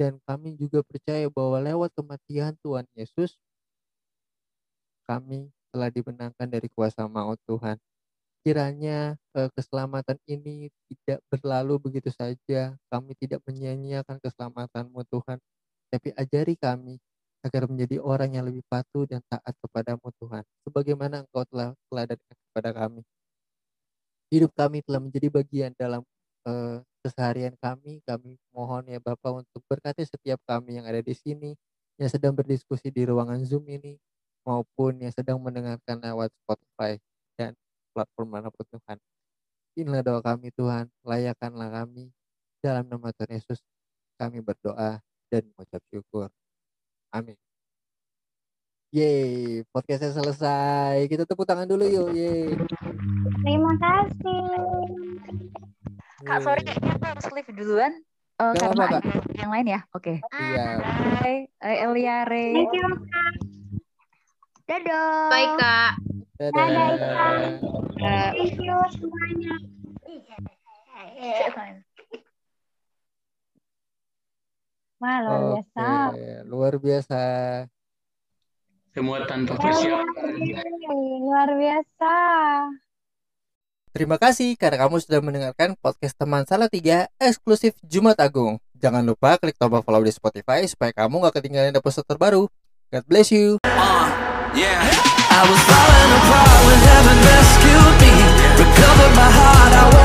Dan kami juga percaya bahwa lewat kematian Tuhan Yesus, kami telah dibenangkan dari kuasa maut Tuhan. Kiranya keselamatan ini tidak berlalu begitu saja. Kami tidak menyia-nyiakan keselamatanmu Tuhan. Tapi ajari kami agar menjadi orang yang lebih patuh dan taat kepadamu Tuhan. Sebagaimana Engkau telah teladankan kepada kami. Hidup kami telah menjadi bagian dalam keseharian kami mohon ya Bapa untuk berkati setiap kami yang ada di sini, yang sedang berdiskusi di ruangan Zoom ini, maupun yang sedang mendengarkan lewat Spotify dan platform manapun Tuhan. Inilah doa kami Tuhan, layakanlah kami. Dalam nama Tuhan Yesus kami berdoa dan mengucap syukur. Amin. Yeay, podcastnya selesai. Kita tepuk tangan dulu yuk. Yeay. Terima kasih. Kak, sorry kayaknya aku harus leave duluan karena apa, yang lain ya. Oke. Okay. Iya. Hai Elia, Rei. Thank you, Kak. Dadah. Baik, Kak. Dadah. Dadah. Thank you semuanya. Wah, luar biasa. Luar biasa. Semua tanpa persiapan. Luar biasa. Terima kasih karena kamu sudah mendengarkan podcast Teman Salatiga eksklusif Jumat Agung. Jangan lupa klik tombol follow di Spotify supaya kamu gak ketinggalan episode terbaru. God bless you. Yeah. I was falling apart when heaven rescued me. Recovered my heart.